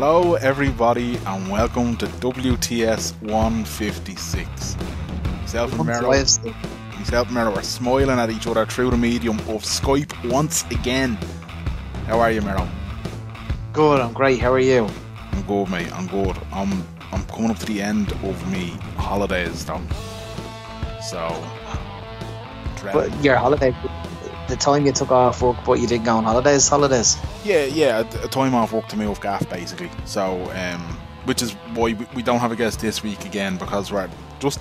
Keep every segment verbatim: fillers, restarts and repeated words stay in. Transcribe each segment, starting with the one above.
Hello everybody and welcome to W T S one fifty-six. Myself and Meryl, myself and Meryl are smiling at each other through the medium of Skype once again. How are you, Meryl? Good, I'm great, how are you? I'm good, mate, I'm good. I'm I'm coming up to the end of me holidays though. So dreading. But your holiday, the time you took off work, but you didn't go on holidays, holidays? Yeah, yeah, a, a time off work to me off gaff, basically. So, um, which is why we, we don't have a guest this week again, because we're just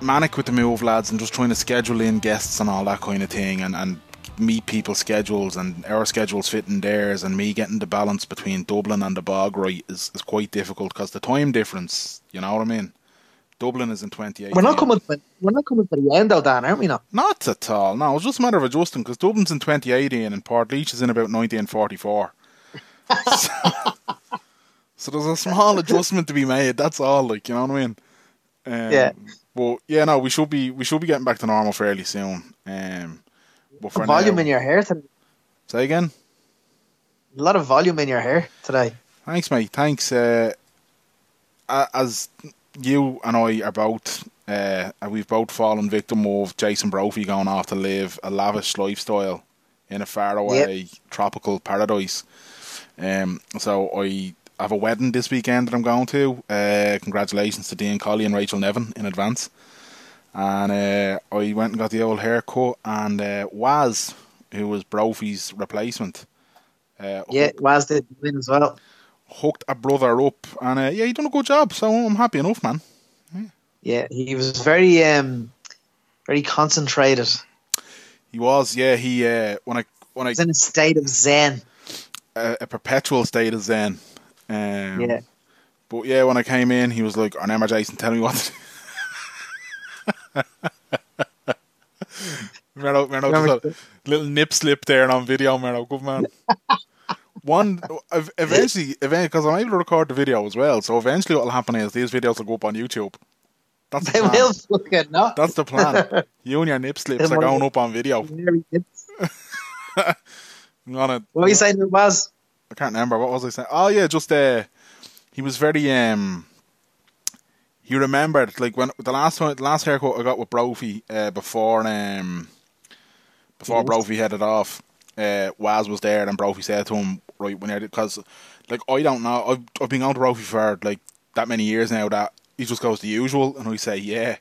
manic with the move, lads, and just trying to schedule in guests and all that kind of thing, and, and meet people's schedules, and our schedules fitting theirs, and me getting the balance between Dublin and the bog right is, is quite difficult, because the time difference, you know what I mean? Dublin is in twenty eighteen. We're not coming. To, we're not coming to the end, though, Dan, aren't we? Not. Not at all. No, it's just a matter of adjusting because Dublin's in twenty eighteen and Portlaoise is in about nineteen forty-four. so, so there's a small adjustment to be made. That's all. Like, you know what I mean? Um, yeah. But yeah, no, we should be we should be getting back to normal fairly soon. Um, but for volume now, in your hair today. Say again. A lot of volume in your hair today. Thanks, mate. Thanks. Uh, as. You and I are both, uh, we've both fallen victim of Jason Brophy going off to live a lavish lifestyle in a faraway yep. tropical paradise. Um, so I have a wedding this weekend that I'm going to. Uh, congratulations to Dean Colley and Rachel Nevin in advance. And uh, I went and got the old haircut, and uh, Waz, who was Brophy's replacement. Uh, yeah, Waz did win as well. Hooked a brother up, and uh, yeah, he done a good job. So I'm happy enough, man. Yeah, yeah he was very, um, very concentrated. He was, yeah. He uh, when I when I was in a state of zen, a, a perpetual state of zen. Um, yeah, but yeah, when I came in, he was like, "I remember Jason, tell me what." To do. Mero, Mero, remember just a little nip slip there on video, Mero. Good man. One eventually, because I'm able to record the video as well, so eventually what will happen is these videos will go up on YouTube. That's the they plan. Will fucking not. That's the plan. You and your nip slips are going up on video. I'm gonna, what were you saying it was? I can't remember. What was I saying? Oh yeah, just uh, he was very um, he remembered like when the last one, the last haircut I got with Brophy uh, before um, before yes. Brophy headed off. Uh, Waz was there, and Brophy said to him, right, when you're, because, like, I don't know, I've, I've been going to Brophy for, like, that many years now that he just goes the usual, and I say, yeah,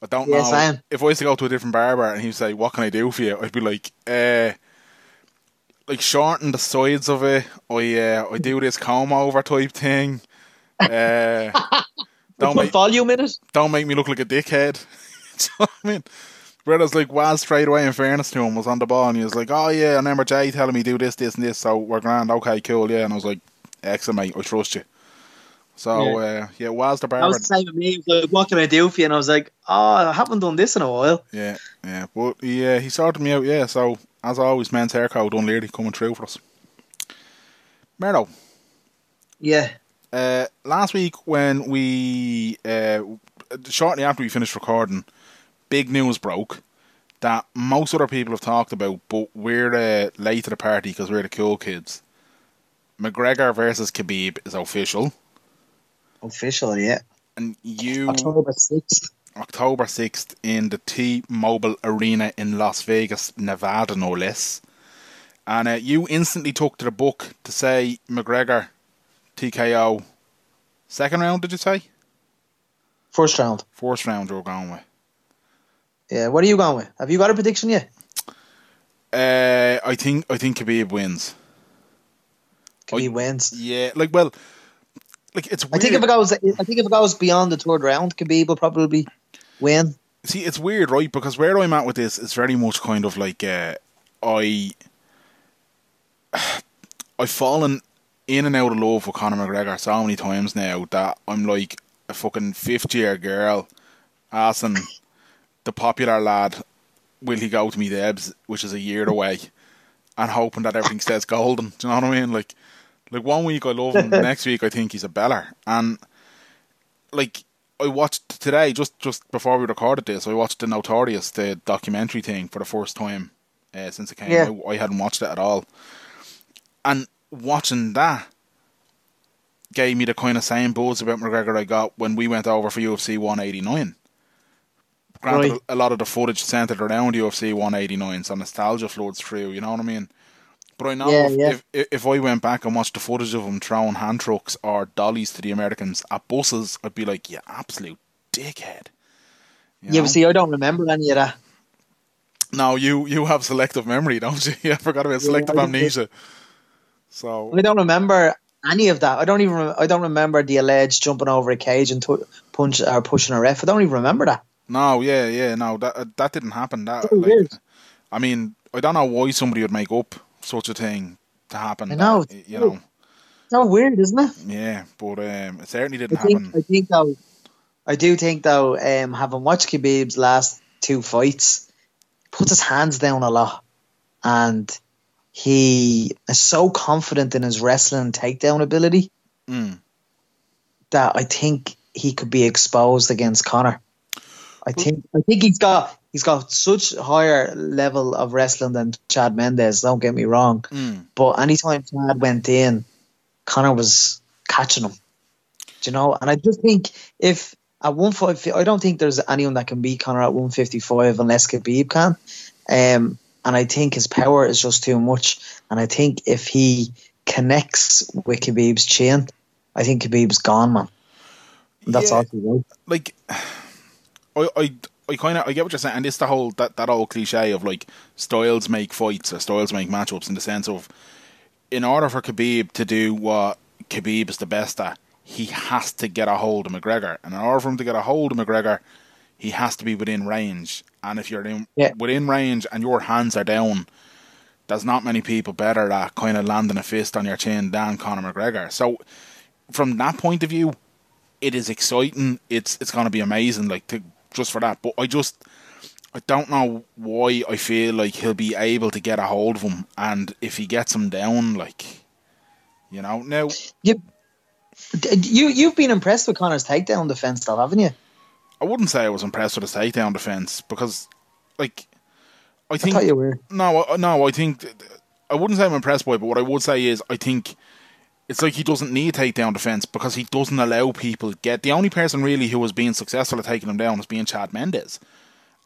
I don't yes, know, I if I was to go to a different barber, and he'd say, what can I do for you, I'd be like, uh, like, shorten the sides of it, I, uh, I do this comb over type thing, uh, don't make, volume in it? Don't make me look like a dickhead, you know what I mean? Whereas, like, Waz straight away, in fairness to him, was on the ball, and he was like, oh, yeah, I remember Jay telling me do this, this, and this, so we're grand, okay, cool, yeah. And I was like, excellent, mate, I trust you. So, yeah, uh, yeah Waz the barber. I was the same with me, like, what can I do for you? And I was like, oh, I haven't done this in a while. Yeah, yeah, but yeah, he sorted me out, yeah. So, as always, men's haircut, unlearly coming through for us. Merdo. Yeah. Uh, last week, when we, uh, shortly after we finished recording, big news broke that most other people have talked about, but we're uh, late to the party because we're the cool kids. McGregor versus Khabib is official. Official, yeah. And you October sixth. October sixth in the T-Mobile Arena in Las Vegas, Nevada, no less. And uh, you instantly took to the book to say McGregor T K O. Second round, did you say? First round. First round you're going with. Yeah, what are you going with? Have you got a prediction yet? Uh, I think I think Khabib wins. Khabib I, wins. Yeah, like well, like it's. Weird. I think if it goes, I think if it goes beyond the third round, Khabib will probably win. See, it's weird, right? Because where I'm at with this, it's very much kind of like uh, I, I've fallen in and out of love with Conor McGregor so many times now that I'm like a fucking fifth year girl, asking. The popular lad, will he go to me Debs, which is a year away, and hoping that everything stays golden. Do you know what I mean? Like, like one week I love him, the next week I think he's a beller. And like I watched today, just just before we recorded this, I watched the Notorious, the documentary thing for the first time uh, since it came yeah. out. I hadn't watched it at all, and watching that, gave me the kind of same buzz about McGregor I got when we went over for U F C one eighty-nine. Granted, right. a lot of the footage centered around U F C one eighty-nine, so nostalgia floods through, you know what I mean? But I know yeah, if, yeah. if if I went back and watched the footage of him throwing hand trucks or dollies to the Americans at buses, I'd be like, you absolute dickhead. You yeah, know? But see, I don't remember any of that. No, you, you have selective memory, don't you? I forgot about selective yeah, amnesia. So I don't remember any of that. I don't even. I don't remember the alleged jumping over a cage and t- punch or pushing a ref. I don't even remember that. No, yeah, yeah, no, that uh, that didn't happen. That, like, I mean, I don't know why somebody would make up such a thing to happen. I know, that, you know, it's so weird, isn't it? Yeah, but um, it certainly didn't I think, happen. I think though, I do think though, um, having watched Khabib's last two fights. Puts his hands down a lot, and he is so confident in his wrestling takedown ability mm. that I think he could be exposed against Conor. I think I think he's got he's got such higher level of wrestling than Chad Mendez. Don't get me wrong, mm. but anytime Chad went in, Conor was catching him. Do you know? And I just think if. At one fifty-five, I don't think there's anyone that can beat Conor at one fifty-five unless Khabib can. Um, and I think his power is just too much. And I think if he connects with Khabib's chin, I think Khabib's gone, man. That's yeah, all he will. Like, I, I, I kind of, I get what you're saying. And it's the whole, that, that old cliche of like, styles make fights or styles make matchups in the sense of, in order for Khabib to do what Khabib is the best at, he has to get a hold of McGregor. And in order for him to get a hold of McGregor, he has to be within range. And if you're in, yeah. within range and your hands are down, there's not many people better at kind of landing a fist on your chin than Conor McGregor. So from that point of view, it is exciting. It's it's going to be amazing like to, just for that. But I just, I don't know why I feel like he'll be able to get a hold of him. And if he gets him down, like, you know, now... Yep. You, you've been impressed with Conor's takedown defence, though, haven't you? I wouldn't say I was impressed with his takedown defence because, like, I think... I thought you were. No, no, I think... I wouldn't say I'm impressed by it, but what I would say is I think it's like he doesn't need takedown defence because he doesn't allow people to get... The only person, really, who was being successful at taking him down was being Chad Mendez.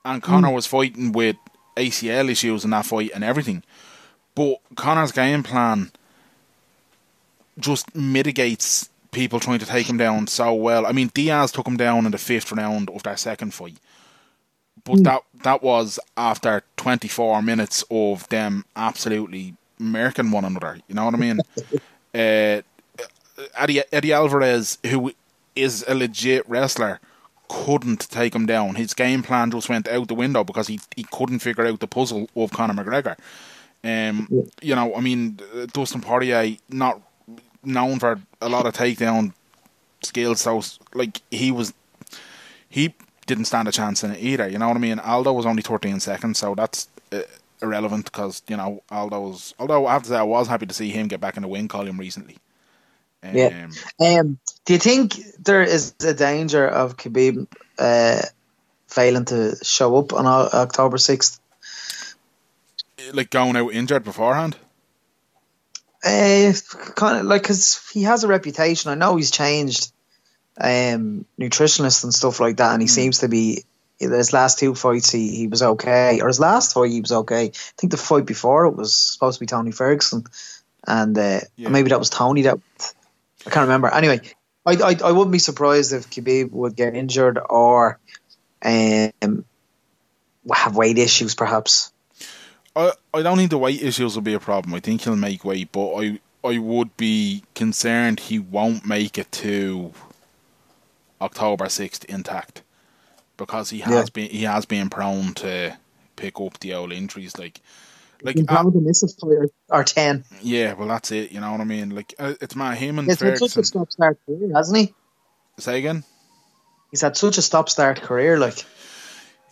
And Conor mm. was fighting with A C L issues in that fight and everything. But Conor's game plan just mitigates... people trying to take him down so well. I mean, Diaz took him down in the fifth round of their second fight. But mm. that that was after twenty-four minutes of them absolutely murking one another. You know what I mean? uh, Eddie, Eddie Alvarez, who is a legit wrestler, couldn't take him down. His game plan just went out the window because he, he couldn't figure out the puzzle of Conor McGregor. Um, yeah. You know, I mean, Dustin Poirier, not... known for a lot of takedown skills, so like he was he didn't stand a chance in it either, you know what I mean? Aldo was only thirteen seconds, so that's uh, irrelevant because, you know, Aldo's although I have to say I was happy to see him get back in the win column recently. Um, yeah. Um, do you think there is a danger of Khabib uh, failing to show up on October sixth? Like going out injured beforehand? Uh, kind of like because he has a reputation. I know he's changed um, nutritionists and stuff like that, and he mm. seems to be. His last two fights, he, he was okay, or his last fight, he was okay. I think the fight before it was supposed to be Tony Ferguson, and uh, yeah. maybe that was Tony. That I can't remember. Anyway, I, I I wouldn't be surprised if Khabib would get injured or um have weight issues, perhaps. I, I don't think the weight issues will be a problem. I think he'll make weight, but I, I would be concerned he won't make it to October sixth intact because he has yeah. been he has been prone to pick up the old injuries. Like, like uh, player or ten. Yeah, well that's it. You know what I mean? Like uh, it's my him and Ferguson. He's had such a stop start career, hasn't he? Say again. He's had such a stop start career, like.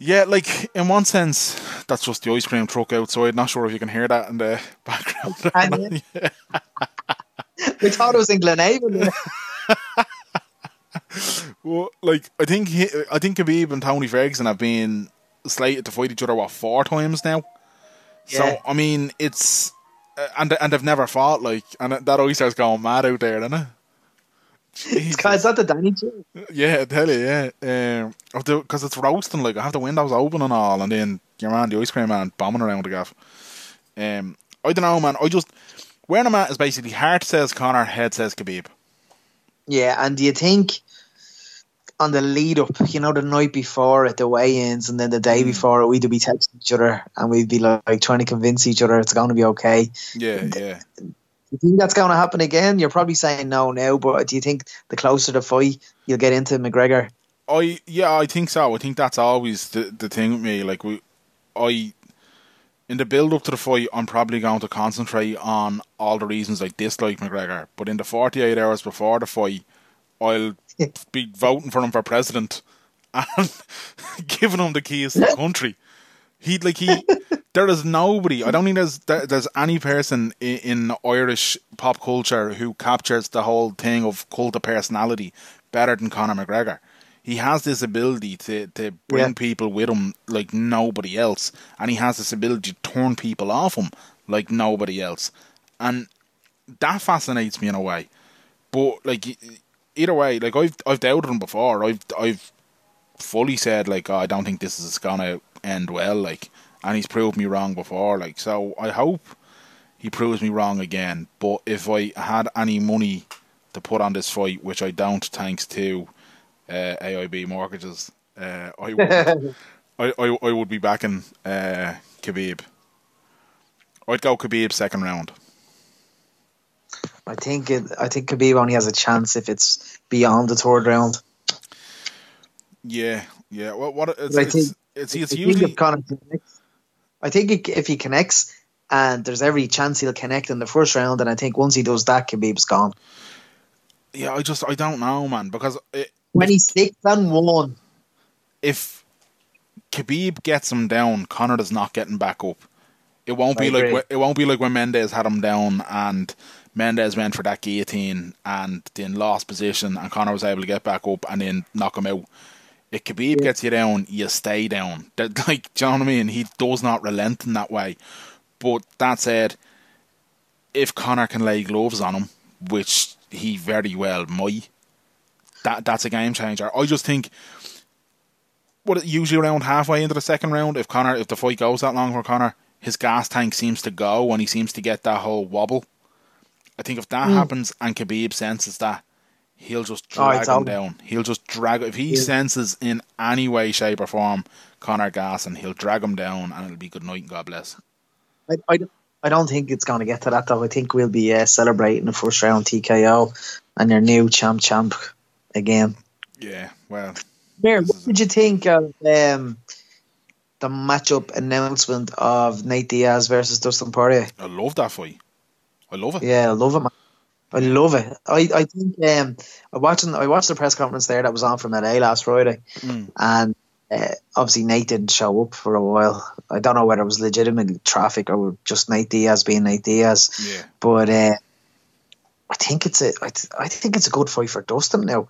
Yeah, like, in one sense, that's just the ice cream truck outside. Not sure if you can hear that in the background. Can you? We thought it was in Glenavon. Well, like, I think he, I think Khabib and Tony Ferguson have been slated to fight each other, what, four times now? Yeah. So, I mean, it's... Uh, and and they've never fought, like, and that oyster's going mad out there, isn't it? It's, it's at the dining table. Yeah, I tell you, yeah. Because um, it's roasting, like, I have the windows open and all, and then your man, the ice cream man, bombing around the gaff. Um, I don't know, man. I just... Where I'm at is basically heart says Conor, head says Khabib. Yeah, and do you think on the lead-up, you know, the night before at the weigh-ins and then the day mm. before it, we'd be texting each other and we'd be, like, trying to convince each other it's going to be okay. Yeah, yeah. You think that's going to happen again? You're probably saying no now, but do you think the closer the fight, you'll get into McGregor? I Yeah, I think so. I think that's always the, the thing with me. Like, we, I... In the build-up to the fight, I'm probably going to concentrate on all the reasons I dislike McGregor. But in the forty-eight hours before the fight, I'll be voting for him for president and giving him the keys to the country. He like he, there is nobody. I don't think there's there, there's any person in, in Irish pop culture who captures the whole thing of cult of personality better than Conor McGregor. He has this ability to, to bring yeah. people with him like nobody else. And he has this ability to turn people off him like nobody else. And that fascinates me in a way. But like either way, like I've I've doubted him before. I've I've fully said like oh, I don't think this is gonna end well, like, and he's proved me wrong before, like, so I hope he proves me wrong again. But if I had any money to put on this fight, which I don't thanks to Uh, A I B mortgages, uh, I, would, I, I I would be backing uh, Khabib. I'd go Khabib second round. I think it, I think Khabib only has a chance if it's beyond the third round. Yeah, yeah. Well, what it's, I it's, think, it's, it's I usually. Think Conor connects, I think it, if he connects, and there's every chance he'll connect in the first round, and I think once he does that, Khabib's gone. Yeah, I just I don't know, man, because. It, twenty-six and one. If Khabib gets him down, Conor is not getting back up. It won't I be agree. like it won't be like when Mendez had him down and Mendez went for that guillotine and then lost position and Conor was able to get back up and then knock him out. If Khabib yeah. gets you down, you stay down. That, like, do you know what I mean? He does not relent in that way. But that said, if Conor can lay gloves on him, which he very well might. That that's a game changer. I just think, what usually around halfway into the second round, if Conor, if the fight goes that long for Conor, his gas tank seems to go and he seems to get that whole wobble. I think if that mm. happens and Khabib senses that, he'll just drag oh, him down. He'll just drag. If he yeah. senses in any way, shape, or form Conor gas, and he'll drag him down, and it'll be good night and God bless. I I, I don't think it's going to get to that though. I think we'll be uh, celebrating the first round T K O and your new champ champ. Again, yeah. Well, Mayor, what did you think of um, the matchup announcement of Nate Diaz versus Dustin Poirier? I love that fight. I love it. Yeah, I love it, man. I love it. I I think um, I watched I watched the press conference there that was on from L A last Friday, mm. and uh, obviously Nate didn't show up for a while. I don't know whether it was legitimate traffic or just Nate Diaz being Nate Diaz. Yeah, but. Uh, I think it's a, I, th- I think it's a good fight for Dustin now,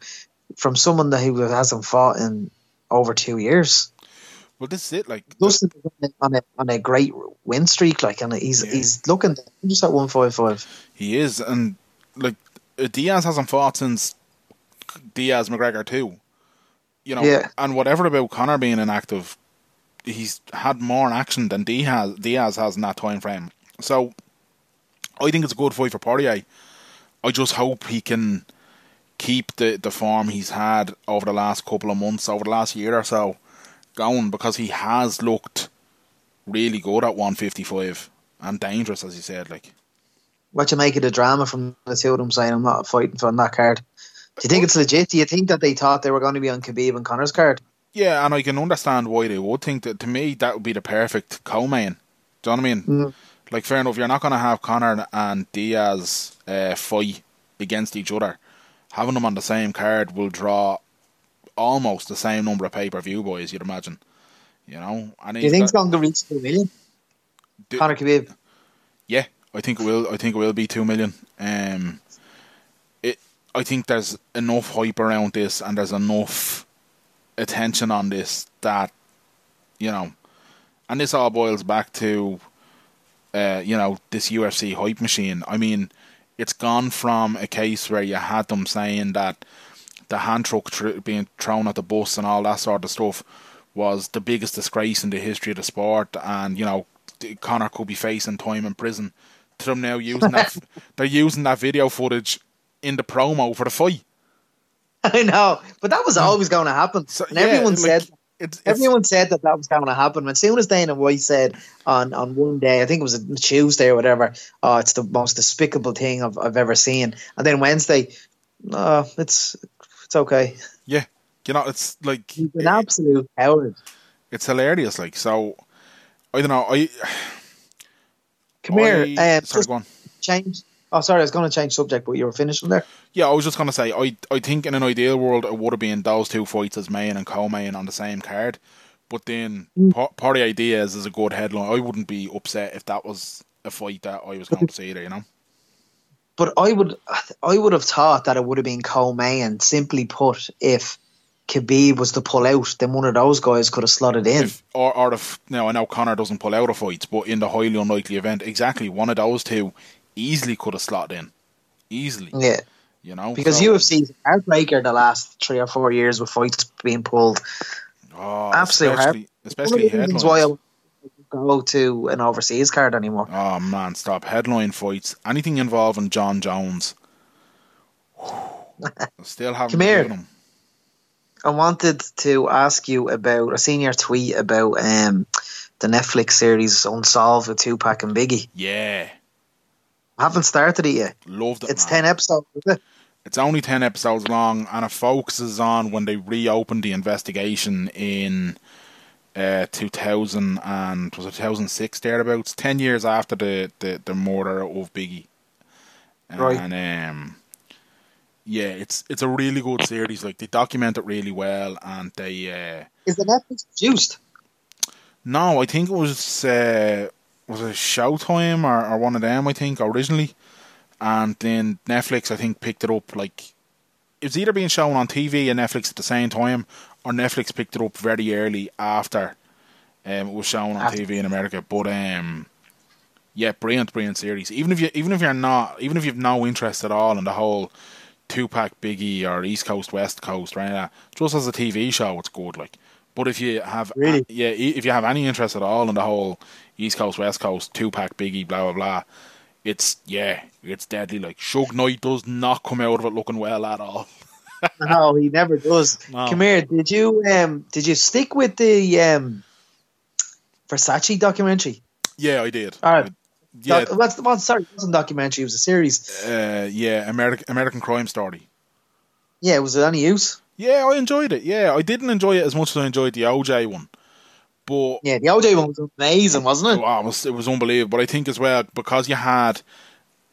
from someone that he hasn't fought in over two years. Well, this is it. Like Dustin is on a, on a great win streak, like, and he's yeah. he's looking just at one five five. He is, and like Diaz hasn't fought since Diaz McGregor two, you know. Yeah. And whatever about Conor being inactive, he's had more action than Diaz Diaz has in that time frame. So, I think it's a good fight for Poirier. I just hope he can keep the, the form he's had over the last couple of months, over the last year or so, going, because he has looked really good at one fifty-five and dangerous, as he said. Like, what do you make of the drama from the two of them saying I'm not fighting for that card? Do you think it's legit? Do you think that they thought they were going to be on Khabib and Conor's card? Yeah, and I can understand why they would think that. To me, that would be the perfect co-main. Do you know what I mean? Mm. Like, fair enough, you're not going to have Conor and Diaz uh, fight against each other. Having them on the same card will draw almost the same number of pay-per-view boys, you'd imagine. You know? And do you think that, it's going to reach two million? Do, Conor Khabib? Yeah, I think it will I think it will be two million. Um, it. I think there's enough hype around this and there's enough attention on this that, you know, and this all boils back to... Uh, you know, this U F C hype machine. I mean, it's gone from a case where you had them saying that the hand truck tr- being thrown at the bus and all that sort of stuff was the biggest disgrace in the history of the sport, and you know Conor could be facing time in prison. To them now using that, they're using that video footage in the promo for the fight. I know, but that was always going to happen. So, and everyone yeah, said, like, it's, everyone it's, said that that was going to happen. As soon as Dana White said on, on one day, I think it was a Tuesday or whatever, oh, it's the most despicable thing I've, I've ever seen. And then Wednesday, oh, it's it's okay. Yeah, you know, it's like he's an it, absolute coward. It's hilarious, like so. I don't know. I come I, here. Uh, sorry, go on. Change. Oh, sorry, I was going to change subject, but you were finishing there. Yeah, I was just going to say, I I think in an ideal world, it would have been those two fights as main and co-main on the same card. But then, mm. part, part of the idea is, is a good headline. I wouldn't be upset if that was a fight that I was going to see there, you know? But I would I would have thought that it would have been co-main, simply put, if Khabib was to pull out, then one of those guys could have slotted in. If, or, or if, now I know Conor doesn't pull out of fights, but in the highly unlikely event, exactly, one of those two easily could have slotted in. Easily. Yeah. You know? Because so, U F C's heartbreaker the last three or four years with fights being pulled. Oh, absolutely. Especially, especially headlines. That's why I don't go to an overseas card anymore. Oh, man, stop. Headline fights. Anything involving John Jones. Still haven't Come here. Him. I wanted to ask you about, I seen your tweet about um, the Netflix series Unsolved with Tupac and Biggie. Yeah. I haven't started it yet. Loved it, It's man. ten episodes, is it? It's only ten episodes long, and it focuses on when they reopened the investigation in uh, two thousand and was it two thousand six thereabouts, ten years after the, the, the murder of Biggie. And, right. And um, yeah, it's it's a really good series. Like they document it really well, and they uh, is the Netflix produced? No, I think it was. Uh, was it Showtime or, or one of them, I think, originally. And then Netflix, I think, picked it up, like, it was either being shown on T V and Netflix at the same time, or Netflix picked it up very early after um, it was shown on T V in America. But, um, yeah, brilliant, brilliant series. Even if, you, even if you're not, even if you've no interest at all in the whole Tupac, Biggie, or East Coast, West Coast, or any of that, just as a T V show, it's good, like. But if you have really? yeah, if you have any interest at all in the whole East Coast, West Coast, Tupac, Biggie, blah blah blah, it's yeah, it's deadly. Like Suge Knight does not come out of it looking well at all. No, he never does. No. Come here, did you um did you stick with the um Versace documentary? Yeah, I did. All right. I, yeah, Doc, what's the one? Sorry, it wasn't documentary. It was a series. Uh, yeah, American American Crime Story. Yeah, was it any use? Yeah, I enjoyed it. Yeah, I didn't enjoy it as much as I enjoyed the O J one. But yeah, the O J one was amazing, wasn't it? Oh, it was, it was unbelievable. But I think as well, because you had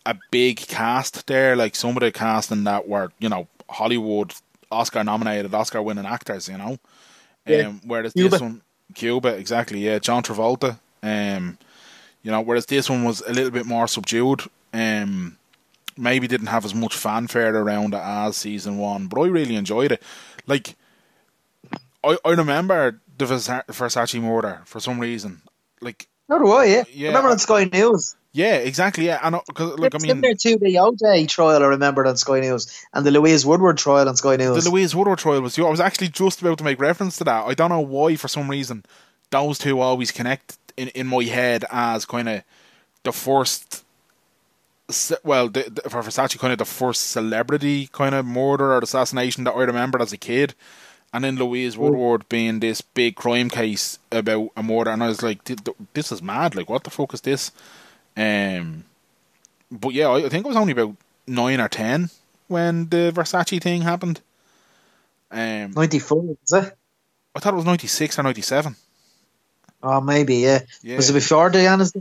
a big cast there, like some of the casting that were, you know, Hollywood, Oscar-nominated, Oscar-winning actors, you know. Yeah. Um, whereas Cuba. this one... Cuba, exactly, yeah. John Travolta. Um, you know, whereas this one was a little bit more subdued. Um... Maybe didn't have as much fanfare around it as season one, but I really enjoyed it. Like, I I remember the Versace murder for some reason. Like, so do I, yeah. yeah. I remember on Sky News. Yeah, exactly, yeah. And, cause, like, I mean, similar to the O J trial, I remember on Sky News, and the Louise Woodward trial on Sky News. The Louise Woodward trial was, I was actually just about to make reference to that. I don't know why, for some reason, those two always connect in, in my head as kind of the first... Well, the, the, for Versace, kind of the first celebrity kind of murder or assassination that I remembered as a kid, and then Louise Woodward being this big crime case about a murder, and I was like, "This is mad! Like, what the fuck is this?" Um, but yeah, I, I think I was only about nine or ten when the Versace thing happened. Um, ninety-four, is it? I thought it was ninety-six or ninety-seven. Oh, maybe yeah. yeah. Was it before Diana's?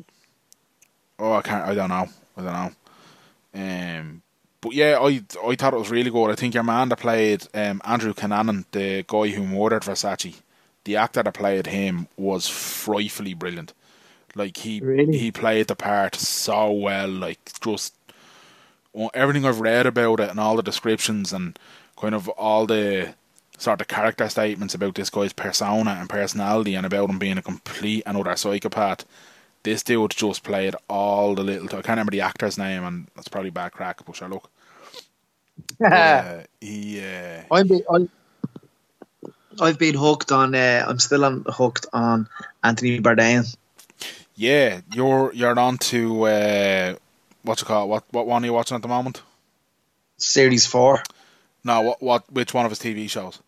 Oh, I can't. I don't know. I don't know, um, but yeah, I I thought it was really good. I think your man that played um, Andrew Cunanan, the guy who murdered Versace, the actor that played him was frightfully brilliant. Like he really? he played the part so well. Like just well, everything I've read about it and all the descriptions and kind of all the sort of character statements about this guy's persona and personality and about him being a complete and utter psychopath. This dude just played all the little... T- I can't remember the actor's name, and that's probably bad crack, but sure, look. Yeah. Yeah. Uh, I've, be- I've been hooked on... Uh, I'm still on, hooked on Anthony Bourdain. Yeah, you're you're on to... Uh, what's it called? What, what one are you watching at the moment? Series four. No, what, what? Which one of his T V shows?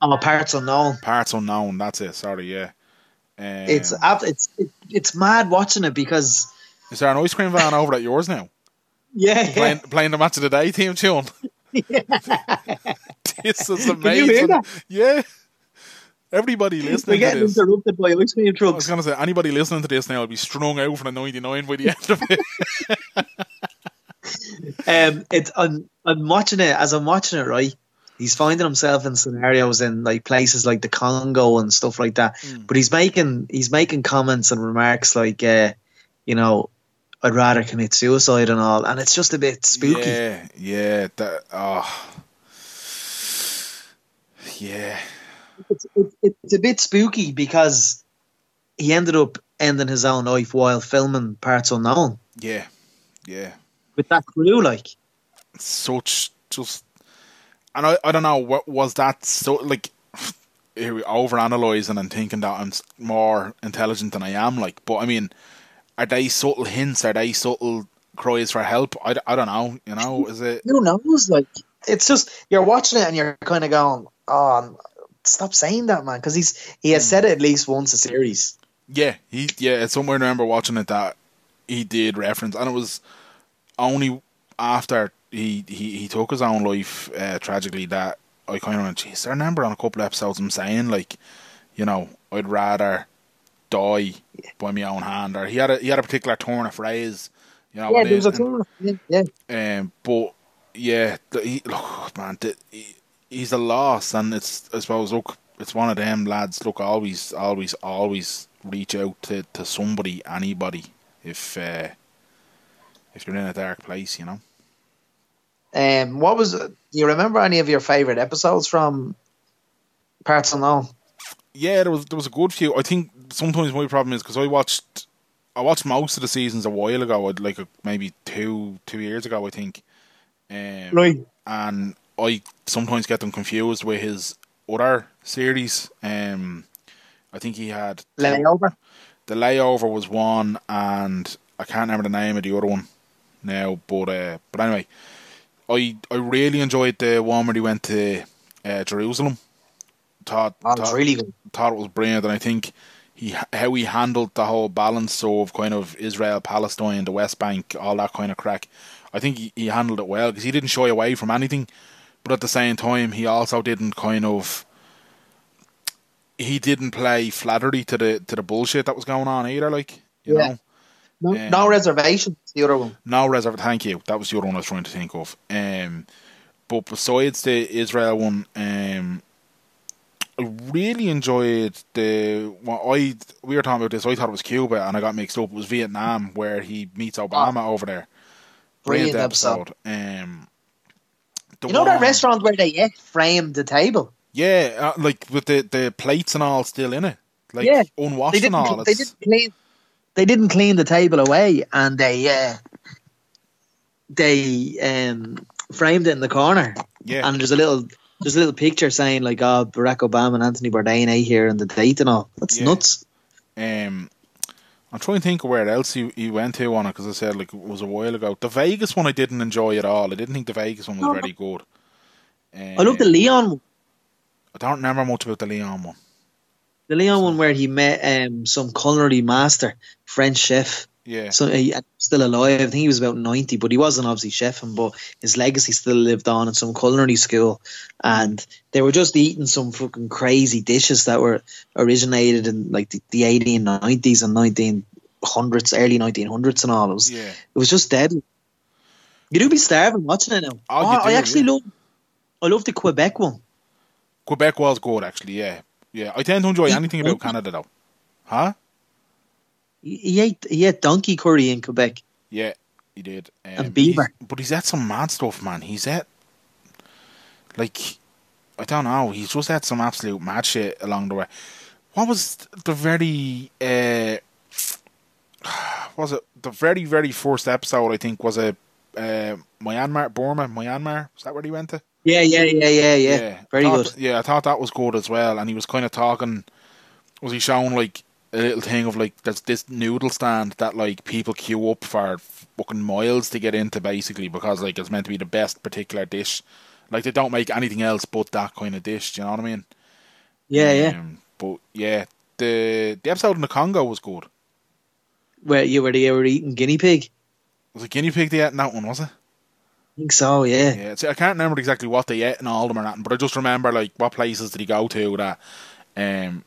Oh, Parts Unknown. Parts Unknown, that's it. Sorry, yeah. Um, it's it's it's mad watching it because... Is there an ice cream van over at yours now? Yeah. Playing, playing the Match of the Day team tune. Yeah. This is amazing. Did you hear that? Yeah. Everybody listening to this... We're getting interrupted by ice cream trucks. I was going to say, anybody listening to this now will be strung out for the ninety-nine by the end of it. um, it's, I'm, I'm watching it, as I'm watching it, right? He's finding himself in scenarios in like places like the Congo and stuff like that. Mm. But he's making he's making comments and remarks like, uh, you know, I'd rather commit suicide and all. And it's just a bit spooky. Yeah, yeah, that, oh, yeah. It's, it, it's a bit spooky because he ended up ending his own life while filming Parts Unknown. Yeah, yeah. With that crew, like, such just. And I, I don't know, what was that so, like, overanalyzing and thinking that I'm more intelligent than I am, like, but I mean, are they subtle hints? Are they subtle cries for help? I, I don't know, you know, is it? Who knows, like, it's just, you're watching it and you're kind of going, oh, stop saying that, man, because he's, he has said it at least once a series. Yeah, he, yeah, it's somewhere I remember watching it that he did reference, and it was only after He, he he took his own life uh, tragically that I kind of went, jeez, I remember on a couple of episodes him saying, like, you know, I'd rather die yeah. by my own hand, or he had a he had a particular turn of phrase, you know. Yeah, there was a turn of phrase, yeah. Um, but yeah, he, look, man, he, he's a loss, and it's I suppose look, it's one of them lads. Look, always, always, always reach out to, to somebody, anybody, if uh, if you're in a dark place, you know. Um, what was? Do you remember any of your favourite episodes from Parts Unknown? Yeah, there was there was a good few. I think sometimes my problem is because I watched I watched most of the seasons a while ago, like maybe two two years ago, I think. Um, right. And I sometimes get them confused with his other series. Um, I think he had Layover. The Layover was one, and I can't remember the name of the other one now. But uh, but anyway. I, I really enjoyed the one where he went to uh, Jerusalem. Thought, oh, thought, really good. Thought it was brilliant, and I think he how he handled the whole balance of kind of Israel, Palestine, the West Bank, all that kind of crack. I think he, he handled it well because he didn't shy away from anything, but at the same time he also didn't kind of he didn't play flattery to the to the bullshit that was going on either. Like you yeah. know. No, um, no reservations, the other one. No reservations, thank you. That was the other one I was trying to think of. Um, but besides the Israel one, um, I really enjoyed the... Well, I we were talking about this, I thought it was Cuba, and I got mixed up. It was Vietnam, where he meets Obama oh, over there. Brilliant, brilliant episode. episode. Um, the you know one, that restaurant where they framed the table? Yeah, uh, like with the, the plates and all still in it. Like, yeah. Unwashed they and all. They didn't clean... They didn't clean the table away, and they uh, they um, framed it in the corner. Yeah. And there's a little there's a little picture saying like, "Oh, Barack Obama and Anthony Bourdain ate here and the date and all." That's yeah. nuts. Um, I'm trying to think of where else he, he went to on it because I said like it was a while ago. The Vegas one I didn't enjoy at all. I didn't think the Vegas one was oh. very good. Um, I looked at the Leon one. I don't remember much about the Leon one. The Leon one where he met um, some culinary master, French chef. Yeah. So he, still alive. I think he was about ninety, but he wasn't obviously chefing, but his legacy still lived on in some culinary school. And they were just eating some fucking crazy dishes that were originated in like the, the eighteen nineties and nineteen hundreds, early nineteen hundreds and all. It was, yeah. It was just deadly. You do be starving watching it now. Oh, oh, I actually yeah. love I love the Quebec one. Quebec was good actually, yeah. Yeah, I tend to enjoy he anything about Canada though. Huh? He ate, he ate donkey curry in Quebec. Yeah, he did. Um, and beaver. He's, but he's had some mad stuff, man. He's had, like, I don't know, he's just had some absolute mad shit along the way. What was the very, uh, was it the very very first episode? I think was a uh, Myanmar, Burma, Myanmar. Is that where he went to? Yeah, yeah, yeah, yeah, yeah. yeah. Very thought, good. Yeah, I thought that was good as well. And he was kind of talking. Was he showing like a little thing of like there's this noodle stand that like people queue up for fucking miles to get into basically because like it's meant to be the best particular dish. Like they don't make anything else but that kind of dish. Do you know what I mean? Yeah, yeah. Um, but yeah, the the episode in the Congo was good. Where you were, they were eating guinea pig. Was it guinea pig they ate in that one? Was it? I think so, yeah. Yeah, so I can't remember exactly what they ate in all of them or nothing, but I just remember like what places did he go to that um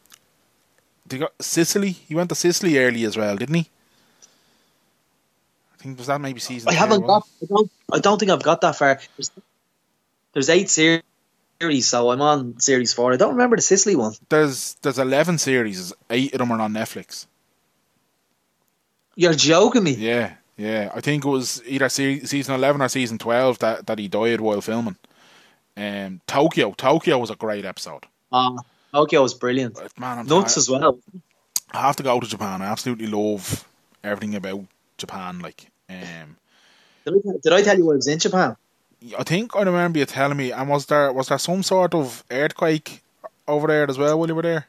did he go Sicily? He went to Sicily early as well, didn't he? I think was that maybe season I two, haven't got I don't, I don't think I've got that far. There's, there's eight series, so I'm on series four. I don't remember the Sicily one. There's there's eleven series, eight of them are on Netflix. You're joking me. Yeah. Yeah, I think it was either season eleven or season twelve that, that he died while filming. Um, Tokyo, Tokyo was a great episode. Uh, Tokyo was brilliant. Man, I'm nuts tired. As well. I have to go to Japan. I absolutely love everything about Japan. Like, um, did I, did I tell you I was in Japan? I think I remember you telling me. And was there was there some sort of earthquake over there as well while you were there?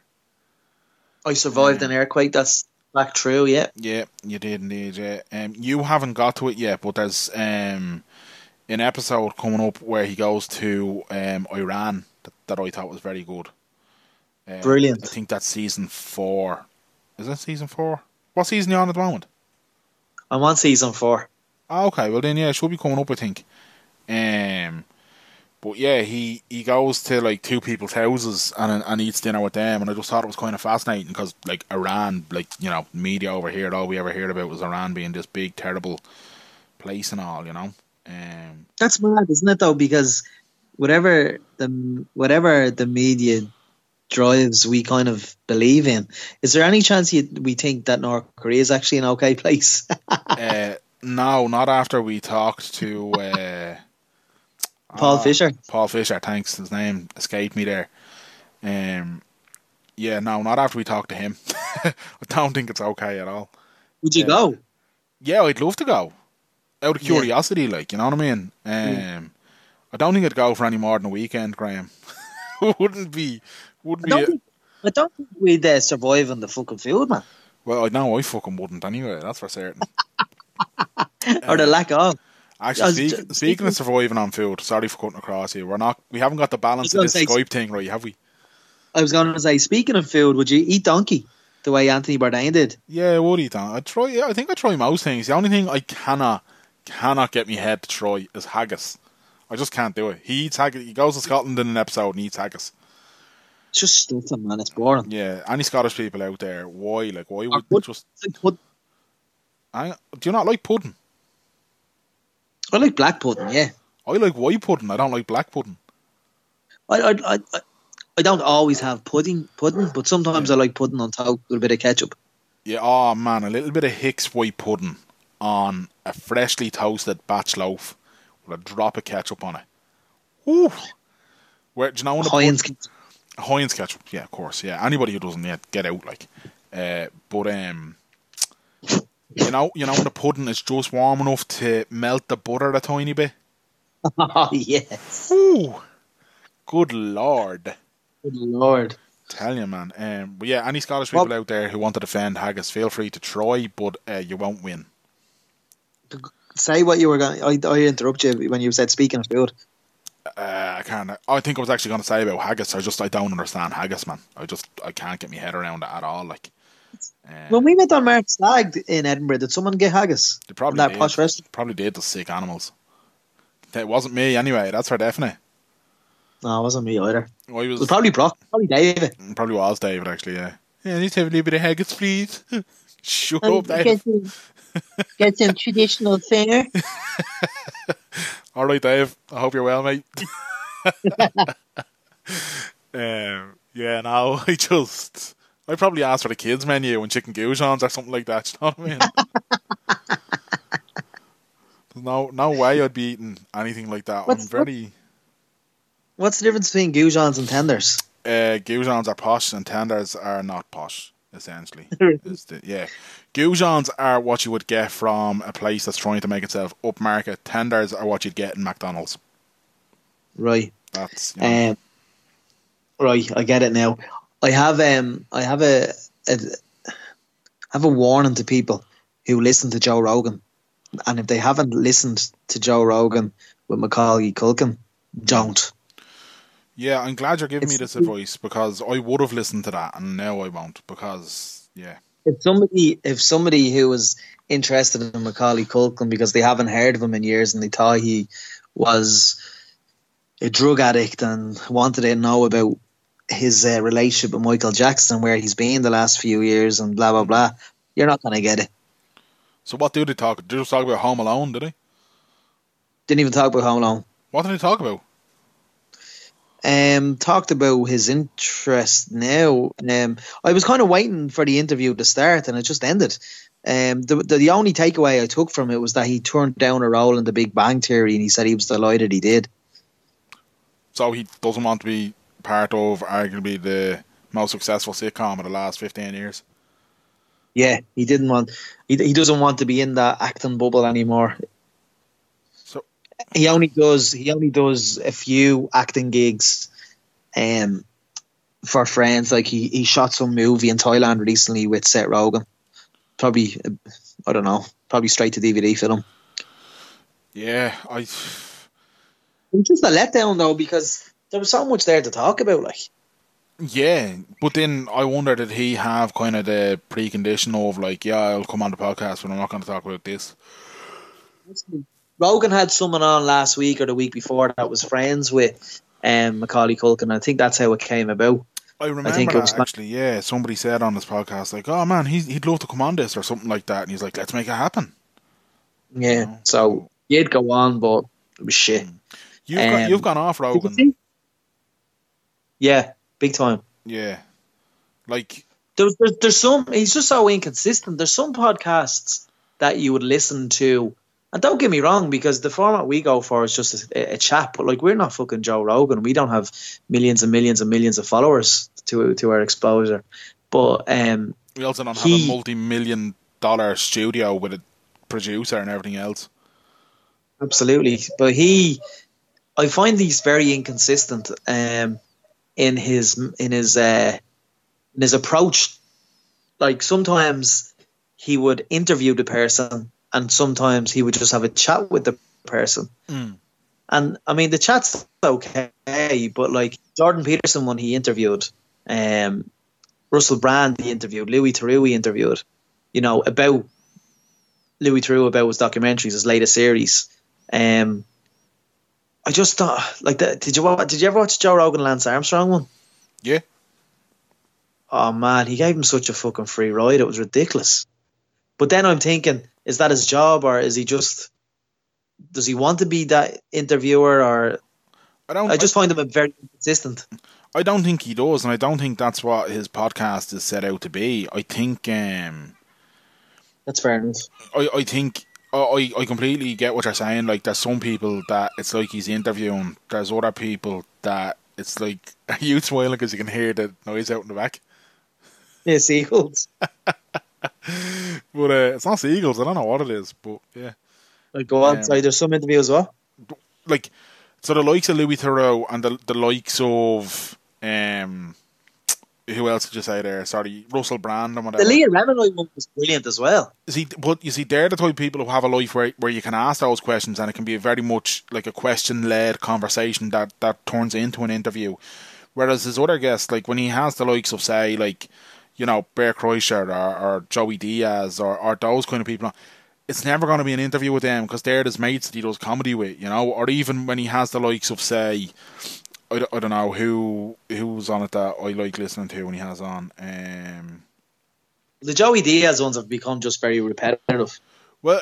I survived um, an earthquake. That's back true, yeah. Yeah, you did indeed, yeah. Um, you haven't got to it yet, but there's um, an episode coming up where he goes to um, Iran that, that I thought was very good. Um, Brilliant. I think that's season four. Is it season four? What season are you on at the moment? I'm on season four. Oh, okay, well then, yeah, it should be coming up, I think. Um, but yeah, he, he goes to like two people's houses and and eats dinner with them, and I just thought it was kind of fascinating because like Iran, like you know, media over here, all we ever heard about was Iran being this big terrible place and all, you know. Um, that's mad, isn't it? Though because whatever the whatever the media drives, we kind of believe in. Is there any chance you, we think that North Korea is actually an okay place? uh, no, not after we talked to. Uh, Paul oh, Fisher. Paul Fisher, thanks. His name escaped me there. Um, yeah, no, not after we talked to him. I don't think it's okay at all. Would you uh, go? Yeah, I'd love to go. Out of curiosity, yeah. Like, you know what I mean? Um, mm. I don't think I'd go for any more than a weekend, Graham. wouldn't be... Wouldn't I, don't be think, a... I don't think we'd uh, survive on the fucking food, man. Well, I know I fucking wouldn't anyway, that's for certain. or um, the lack of... Actually, speak, just, speaking, speaking of surviving on food, sorry for cutting across here. We're not, we haven't got the balance of this say, Skype thing, right? Have we? I was going to say, speaking of food, would you eat donkey the way Anthony Bourdain did? Yeah, I would eat donkey. I try. Yeah, I think I try most things. The only thing I cannot, cannot get my head to try is haggis. I just can't do it. He eats haggis. He goes to Scotland in an episode and eats haggis. It's just stupid, man. It's boring. Yeah, any Scottish people out there? Why? Like, why would put, just? Put, I, do you not like pudding? I like black pudding, yeah. I like white pudding. I don't like black pudding. I I I, I don't always have pudding, pudding, but sometimes yeah. I like pudding on top with a bit of ketchup. Yeah, oh man, a little bit of Hicks white pudding on a freshly toasted batch loaf with a drop of ketchup on it. Ooh, where do you know? Heinz ketchup. Heinz ketchup, yeah, of course, yeah. Anybody who doesn't yet get out, like, uh, but um. You know, you know when the pudding is just warm enough to melt the butter a tiny bit? Oh, yes. Ooh, good Lord. Good Lord. Tell you, man. Um, but yeah, any Scottish people well, out there who want to defend haggis, feel free to try, but uh, you won't win. Say what you were going to... I interrupted you when you said speaking of food. Uh, I can't... I think I was actually going to say about haggis. I just... I don't understand haggis, man. I just... I can't get my head around it at all, like... When we met on Mark Stagg in Edinburgh, did someone get haggis? They probably that did. Posh restaurant? Probably did, the sick animals. It wasn't me anyway, that's for definite. No, it wasn't me either. Well, was, it was probably Brock, probably David. It probably was David, actually, yeah. Yeah, I need to have a little bit of haggis, please. Shut um, up, David. Get some, get some traditional fare. All right, Dave. I hope you're well, mate. um, yeah, no, I just... I probably asked for the kids menu and chicken goujons or something like that. You know what I mean? There's no, no way I'd be eating anything like that. What's, I'm very. What's the difference between goujons and tenders? Uh, goujons are posh and tenders are not posh. essentially. Is the, yeah. Goujons are what you would get from a place that's trying to make itself upmarket. Tenders are what you'd get in McDonald's. Right. That's, you know. um, right, I get it now. I have um I have a, a have a warning to people who listen to Joe Rogan. And if they haven't listened to Joe Rogan with Macaulay Culkin, don't. Yeah, I'm glad you're giving it's, me this advice, because I would have listened to that and now I won't, because, yeah. If somebody if somebody who was interested in Macaulay Culkin because they haven't heard of him in years and they thought he was a drug addict and wanted to know about his uh, relationship with Michael Jackson, where he's been the last few years and blah, blah, blah, you're not going to get it. So what do they talk about? Did they just talk about Home Alone, did they? Didn't even talk about Home Alone. What did they talk about? Um, talked about his interest now. Um, I was kind of waiting for the interview to start and it just ended. Um, the, the the only takeaway I took from it was that he turned down a role in The Big Bang Theory and he said he was delighted he did. So he doesn't want to be part of arguably the most successful sitcom of the last fifteen years. Yeah, he didn't want. He he doesn't want to be in that acting bubble anymore. So he only does. He only does a few acting gigs, um, for friends. Like he, he shot some movie in Thailand recently with Seth Rogen. Probably, I don't know. Probably straight to D V D film. Yeah, I. It was just a letdown though, because there was so much there to talk about, like. Yeah, but then I wonder, did he have kind of the precondition of like, yeah, I'll come on the podcast but I'm not going to talk about this? Rogan had someone on last week or the week before that was friends with um, Macaulay Culkin. I think that's how it came about. I remember I think that, it was actually, yeah. Somebody said on this podcast, like, oh man, he's, he'd love to come on this or something like that. And he's like, let's make it happen. Yeah, you know? So he'd go on, but it was shit. You've, um, got, you've gone off Rogan. Yeah. Big time. Yeah. Like... There, there, there's some... He's just so inconsistent. There's some podcasts that you would listen to. And don't get me wrong, because the format we go for is just a, a chat. But, like, we're not fucking Joe Rogan. We don't have millions and millions and millions of followers to to our exposure. But... um, we also don't he, have a multi-million dollar studio with a producer and everything else. Absolutely. But he... I find he's very inconsistent. Um... in his in his uh, in his approach. Like sometimes he would interview the person and sometimes he would just have a chat with the person. Mm. And I mean the chat's okay, but like Jordan Peterson when he interviewed, um, Russell Brand he interviewed, Louis Theroux he interviewed, you know, about Louis Theroux, about his documentaries, his latest series. Um I just thought, like, that, did you watch, did you ever watch Joe Rogan Lance Armstrong one? Yeah. Oh man, he gave him such a fucking free ride; it was ridiculous. But then I'm thinking, is that his job, or is he just? Does he want to be that interviewer, or? I don't. I just I, find him very inconsistent. I don't think he does, and I don't think that's what his podcast is set out to be. I think. Um, that's fair enough. I I think. I, I completely get what you're saying. Like, there's some people that it's like he's interviewing. There's other people that it's like, are you smiling because you can hear the noise out in the back? Yeah, seagulls. But uh, it's not seagulls. I don't know what it is, but yeah. Like, go on. Um, sorry, there's some interviews, what? Like, so the likes of Louis Theroux and the, the likes of, um, who else did you say there? Sorry, Russell Brand and whatever. The Leah Remini one was brilliant as well. See, but you see, they're the type of people who have a life where, where you can ask those questions and it can be a very much like a question-led conversation that, that turns into an interview. Whereas his other guests, like when he has the likes of, say, like, you know, Bear Kreischer or, or Joey Diaz or, or those kind of people, it's never going to be an interview with them because they're his mates that he does comedy with, you know? Or even when he has the likes of, say... I don't, I don't know who who's on it that I like listening to when he has on. Um, the Joey Diaz ones have become just very repetitive. Well,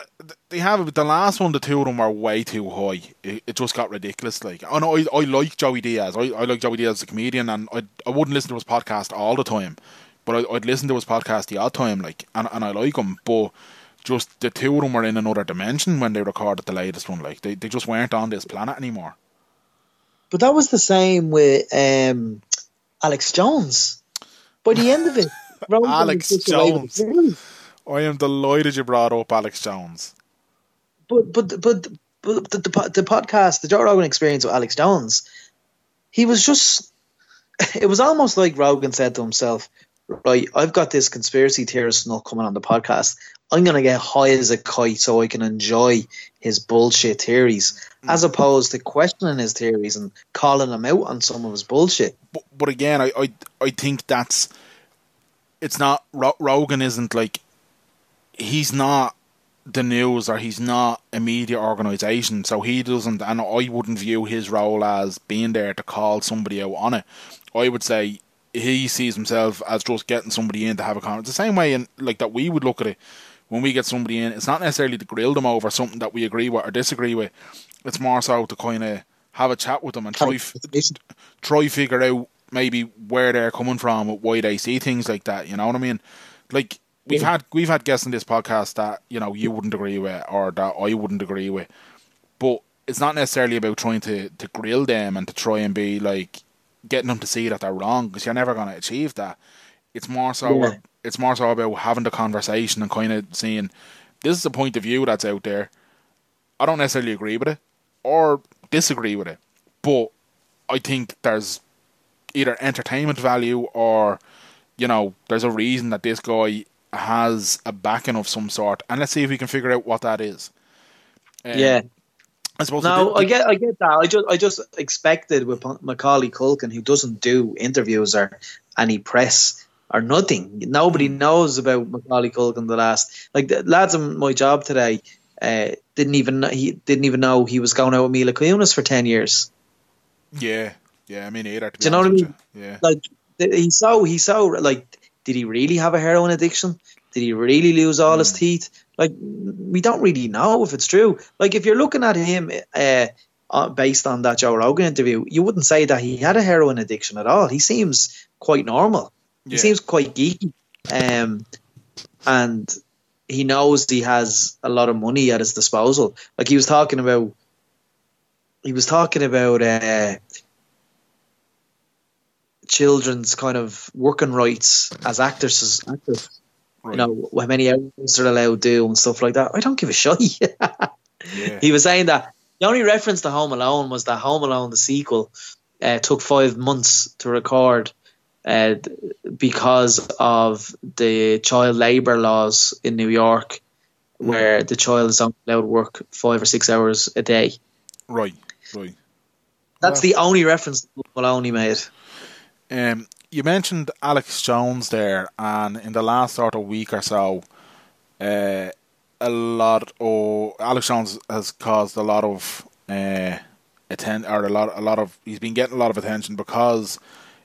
they have. The last one, the two of them were way too high. It, it just got ridiculous. Like, oh no, I, I like Joey Diaz. I, I like Joey Diaz as a comedian, and I I wouldn't listen to his podcast all the time, but I, I'd listen to his podcast the odd time, like, and and I like him, but. Just the two of them were in another dimension when they recorded the latest one. Like, they they just weren't on this planet anymore. But that was the same with um, Alex Jones. By the end of it, Alex Jones. I am delighted you brought up Alex Jones. But but but, but the, the the podcast, the Joe Rogan experience with Alex Jones, he was just. It was almost like Rogan said to himself, "Right, I've got this conspiracy theorist not coming on the podcast. I'm going to get high as a kite so I can enjoy his bullshit theories," as opposed to questioning his theories and calling him out on some of his bullshit. But, but again, I, I I think that's it's not Rogan isn't like. He's not the news, or he's not a media organisation, so he doesn't, and I wouldn't view his role as being there to call somebody out on it. I would say he sees himself as just getting somebody in to have a conversation. The same way in, like that we would look at it when we get somebody in, it's not necessarily to grill them over something that we agree with or disagree with. It's more so to kind of have a chat with them and try, try figure out maybe where they're coming from, why they see things like that, you know what I mean? Like, We've yeah. had we've had guests in this podcast that, you know, you wouldn't agree with or that I wouldn't agree with. But it's not necessarily about trying to, to grill them and to try and be like getting them to see that they're wrong, because you're never going to achieve that. It's more so yeah. it's more so about having the conversation and kind of seeing, this is a point of view that's out there. I don't necessarily agree with it or disagree with it, but I think there's either entertainment value or, you know, there's a reason that this guy has a backing of some sort, and let's see if we can figure out what that is. Um, yeah, I suppose. No, I get, I get that. I just, I just expected with Macaulay Culkin, who doesn't do interviews or any press or nothing. Nobody knows about Macaulay Culkin. The last, like the lads in my job today, uh, didn't even he didn't even know he was going out with Mila Kunis for ten years. Yeah, yeah, I mean, either. Do you know what I mean? You. Yeah, like he so he so like. Did he really have a heroin addiction? Did he really lose all mm. his teeth? Like, we don't really know if it's true. Like, if you're looking at him uh, based on that Joe Rogan interview, you wouldn't say that he had a heroin addiction at all. He seems quite normal. Yeah. He seems quite geeky. Um, and he knows he has a lot of money at his disposal. Like, he was talking about... He was talking about... Uh, children's kind of working rights as actresses, actors, right. You know, how many hours are allowed to do and stuff like that. I don't give a shit. Yeah. He was saying that the only reference to Home Alone was that Home Alone, the sequel, uh, took five months to record uh, because of the child labour laws in New York, where right. the child is only allowed to work five or six hours a day. Right, right. That's yeah. the only reference to Home Alone he made. Um, you mentioned Alex Jones there, and in the last sort of week or so, uh, a lot of Alex Jones has caused a lot of uh, atten- or a lot, a lot of he's been getting a lot of attention because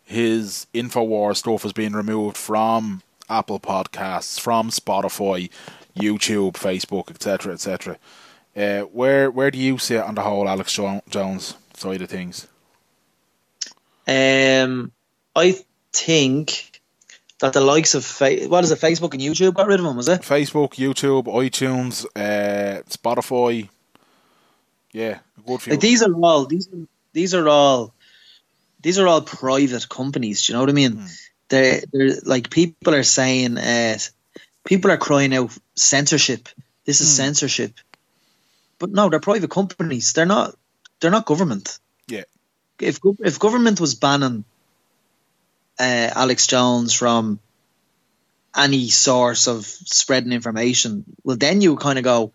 his InfoWars stuff has been removed from Apple Podcasts, from Spotify, YouTube, Facebook, et cetera, et cetera. Uh, where where do you sit on the whole Alex jo- Jones side of things? Um. I think that the likes of fa- what is it, Facebook and YouTube got rid of him, was it? Facebook, YouTube, iTunes, uh, Spotify. Yeah, good for you. Like, these are all these are, these are all these are all private companies. Do you know what I mean? Mm. They're, they're like, people are saying, uh, people are crying out censorship. This is mm. censorship, but no, they're private companies. They're not. They're not government. Yeah. If if government was banning Uh, Alex Jones from any source of spreading information, well, then you kind of go,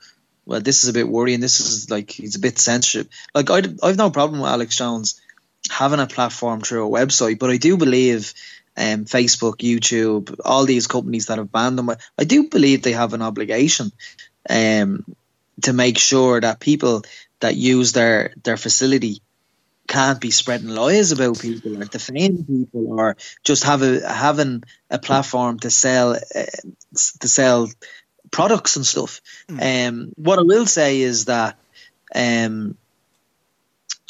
well, this is a bit worrying. This is like, he's a bit censorship. Like, I'd, I've no problem with Alex Jones having a platform through a website, but I do believe um, Facebook, YouTube, all these companies that have banned them, I do believe they have an obligation um, to make sure that people that use their, their facility can't be spreading lies about people or defaming people, or just have a having a platform to sell uh, to sell products and stuff. Mm. Um, what I will say is that um,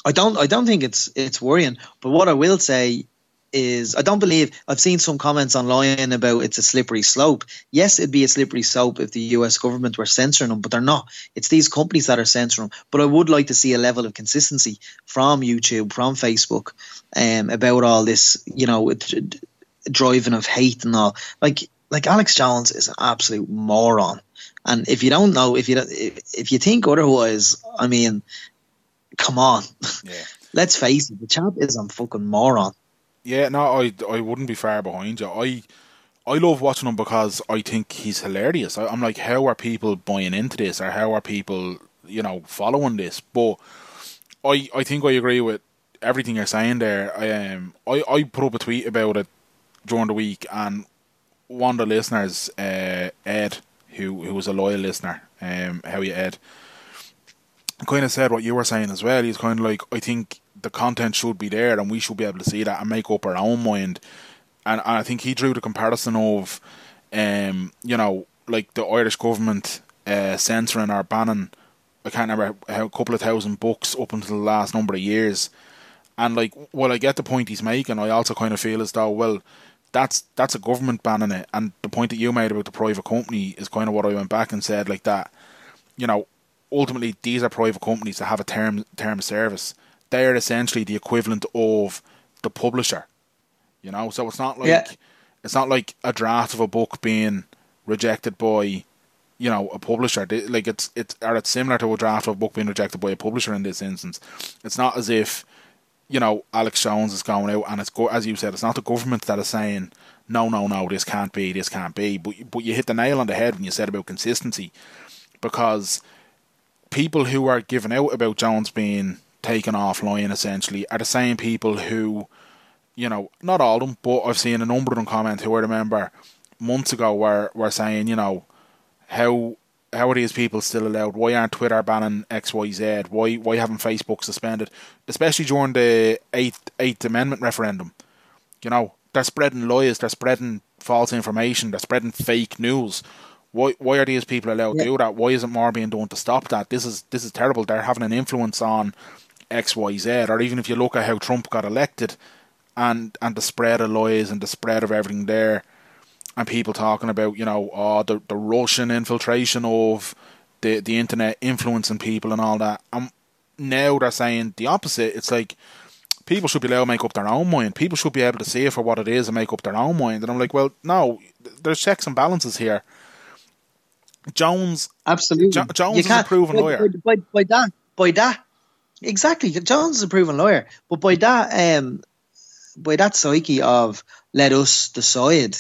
I don't I don't think it's it's worrying. But what I will say is I don't believe I've seen some comments online about it's a slippery slope. Yes, it'd be a slippery slope if the U S government were censoring them, but they're not. It's these companies that are censoring them. But I would like to see a level of consistency from YouTube, from Facebook, um, about all this. You know, it, driving of hate and all. Like like Alex Jones is an absolute moron. And if you don't know, if you don't, if you think otherwise, I mean, come on. Yeah. Let's face it, the champ is a fucking moron. Yeah, no, I I wouldn't be far behind you. I I love watching him because I think he's hilarious. I, I'm like, how are people buying into this, or how are people, you know, following this? But I I think I agree with everything you're saying there. I um I, I put up a tweet about it during the week, and one of the listeners, uh, Ed, who who was a loyal listener, um, how you Ed, kind of said what you were saying as well. He's kind of like, I think the content should be there, and we should be able to see that and make up our own mind. And, and I think he drew the comparison of, um, you know, like the Irish government uh, censoring or banning, I can't remember, a couple of thousand books up until the last number of years. And like, well, I get the point he's making. I also kind of feel as though, well, that's that's a government banning it. And the point that you made about the private company is kind of what I went back and said, like that, you know, ultimately these are private companies that have a term term service. They're essentially the equivalent of the publisher. You know, so it's not like yeah. it's not like a draft of a book being rejected by, you know, a publisher. Like it's it's or it's similar to a draft of a book being rejected by a publisher in this instance. It's not as if, you know, Alex Jones is going out and it's go as you said, it's not the government that is saying no, no, no, this can't be, this can't be. But but you hit the nail on the head when you said about consistency, because people who are giving out about Jones being taken offline essentially are the same people who, you know, not all of them, but I've seen a number of them comment who I remember months ago were, were saying, you know, how how are these people still allowed? Why aren't Twitter banning X Y Z? Why why haven't Facebook suspended? Especially during the eighth Eighth Amendment referendum. You know, they're spreading lies, they're spreading false information, they're spreading fake news. Why why are these people allowed yeah. to do that? Why isn't more being done to stop that? This is this is terrible. They're having an influence on X Y Z. Or even if you look at how Trump got elected, And, and the spread of lies and the spread of everything there, and people talking about, you know, oh, the, the Russian infiltration of the, the internet influencing people and all that. And now they're saying the opposite. It's like, people should be allowed to make up their own mind. People should be able to see it for what it is and make up their own mind. And I'm like, well, no, there's checks and balances here. Jones, absolutely. Jo Jones is a proven by, lawyer. By, by, by that, by that, exactly. Jones is a proven lawyer. But by that... um. by that psyche of let us decide,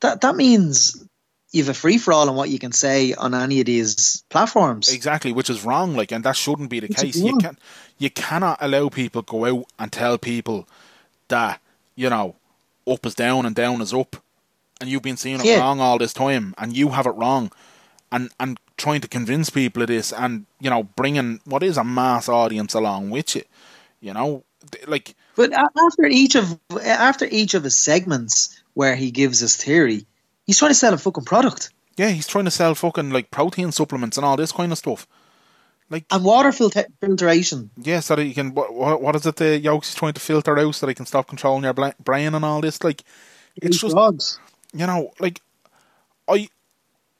that that means you have a free for all on what you can say on any of these platforms. Exactly, which is wrong. Like, and that shouldn't be the it's case. Wrong. You can you cannot allow people to go out and tell people that, you know, up is down and down is up, and you've been seeing it yeah. wrong all this time, and you have it wrong, and and trying to convince people of this, and you know, bringing what is a mass audience along with it. You know, like. But after each of after each of his segments where he gives his theory, he's trying to sell a fucking product. Yeah, he's trying to sell fucking like protein supplements and all this kind of stuff. Like and water filtration. Yeah, so that you can what what is it the yolks trying to filter out so they can stop controlling your brain and all this. Like it's just dogs. You know, like I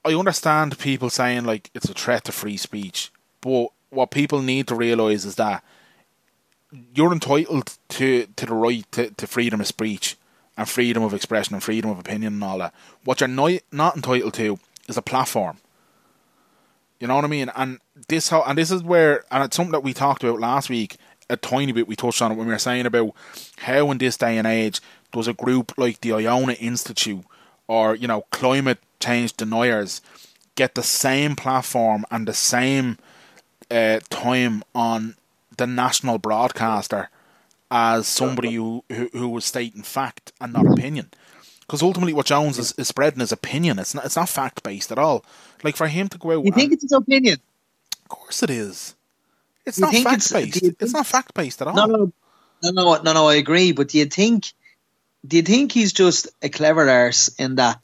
I understand people saying like it's a threat to free speech, but what people need to realise is that you're entitled to, to the right to, to freedom of speech and freedom of expression and freedom of opinion and all that. What you're not, not entitled to is a platform. You know what I mean? And this how and this is where, and it's something that we talked about last week, a tiny bit we touched on it when we were saying about how in this day and age there's a group like the Iona Institute or, you know, climate change deniers get the same platform and the same uh, time on the national broadcaster as somebody who, who, who was stating fact and not opinion. Because ultimately what Jones is, is spreading is opinion. It's not, it's not fact-based at all. Like, for him to go out... You think and, it's his opinion? Of course it is. It's you not fact-based. It's, it's not fact-based at all. No no, no, no, no, no, I agree. But do you think do you think he's just a clever arse in that